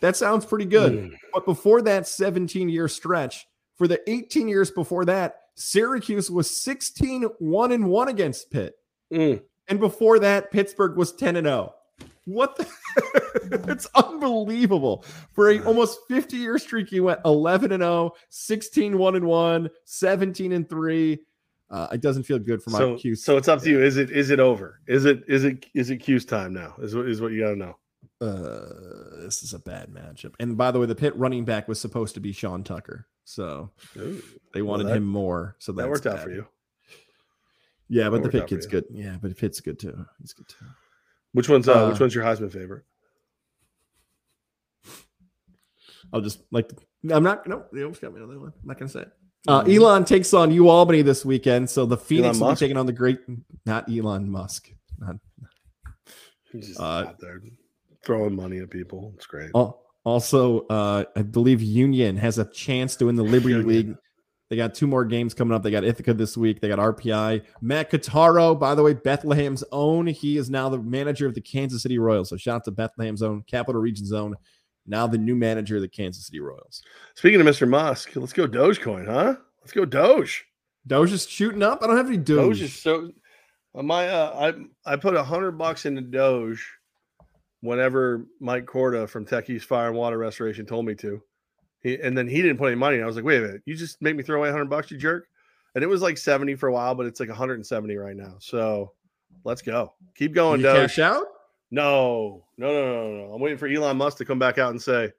That sounds pretty good. But before that 17-year stretch, for the 18 years before that, Syracuse was 16-1-1 against Pitt. And before that, Pittsburgh was 10-0. What the? It's unbelievable. For an almost 50-year streak, he went 11-0, 16-1-1, 17-3. It doesn't feel good for my Q. So it's up to you. Is it over? Is it Q's time now? Is what you gotta know. This is a bad matchup. And by the way, the Pitt running back was supposed to be Sean Tucker, so they wanted him more. So that worked out for you. Yeah, but the Pitt kid's good. Yeah, but Pitt's good too. He's good too. Which one's your Heisman favorite? I'll just I'm not gonna say it. Elon takes on UAlbany this weekend, so the Phoenix will be taking on the great, not Elon Musk. He's just out there throwing money at people. It's great. Also, I believe Union has a chance to win the Liberty League. They got two more games coming up. They got Ithaca this week. They got RPI. Matt Cattaro, by the way, Bethlehem's own. He is now the manager of the Kansas City Royals. So shout out to Bethlehem's own, Capital Region's own. Now the new manager of the Kansas City Royals. Speaking of Mr. Musk, let's go Dogecoin, huh? Let's go Doge. Doge is shooting up. I don't have any Doge. Doge is so. I put $100 into Doge whenever Mike Corda from Tech East Fire and Water Restoration told me to. And then he didn't put any money. And I was like, wait a minute, you just make me throw away $100, you jerk. And it was like 70 for a while, but it's like 170 right now. So let's go. Keep going, Doge. Cash out? No. I'm waiting for Elon Musk to come back out and say,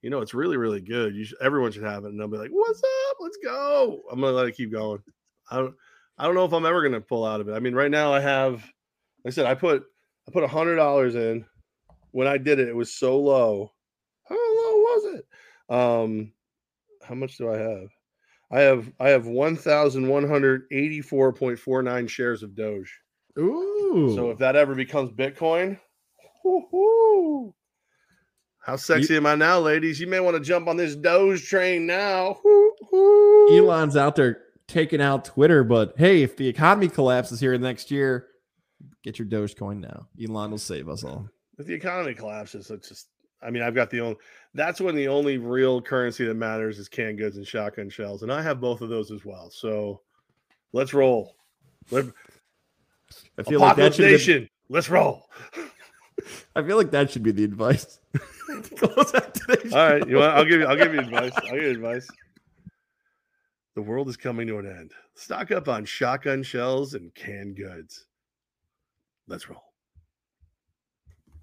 you know, it's really, really good. Everyone should have it. And they'll be like, what's up? Let's go. I'm going to let it keep going. I don't know if I'm ever going to pull out of it. I mean, right now I have, like I said, I put $100 in. When I did it, it was so low. How low was it? How much do I have? I have 1,184.49 shares of Doge. Ooh. So if that ever becomes Bitcoin, woo-hoo. How sexy am I now, ladies? You may want to jump on this Doge train now. Woo-hoo. Elon's out there taking out Twitter, but hey, if the economy collapses here next year, get your Dogecoin now. Elon will save us all. If the economy collapses, it's just, I mean, I've got that's when the only real currency that matters is canned goods and shotgun shells, and I have both of those as well. So let's roll. I feel like that should be, let's roll. I feel like that should be the advice. Close out today's show. All right, you want, I'll give you advice. The world is coming to an end. Stock up on shotgun shells and canned goods. Let's roll.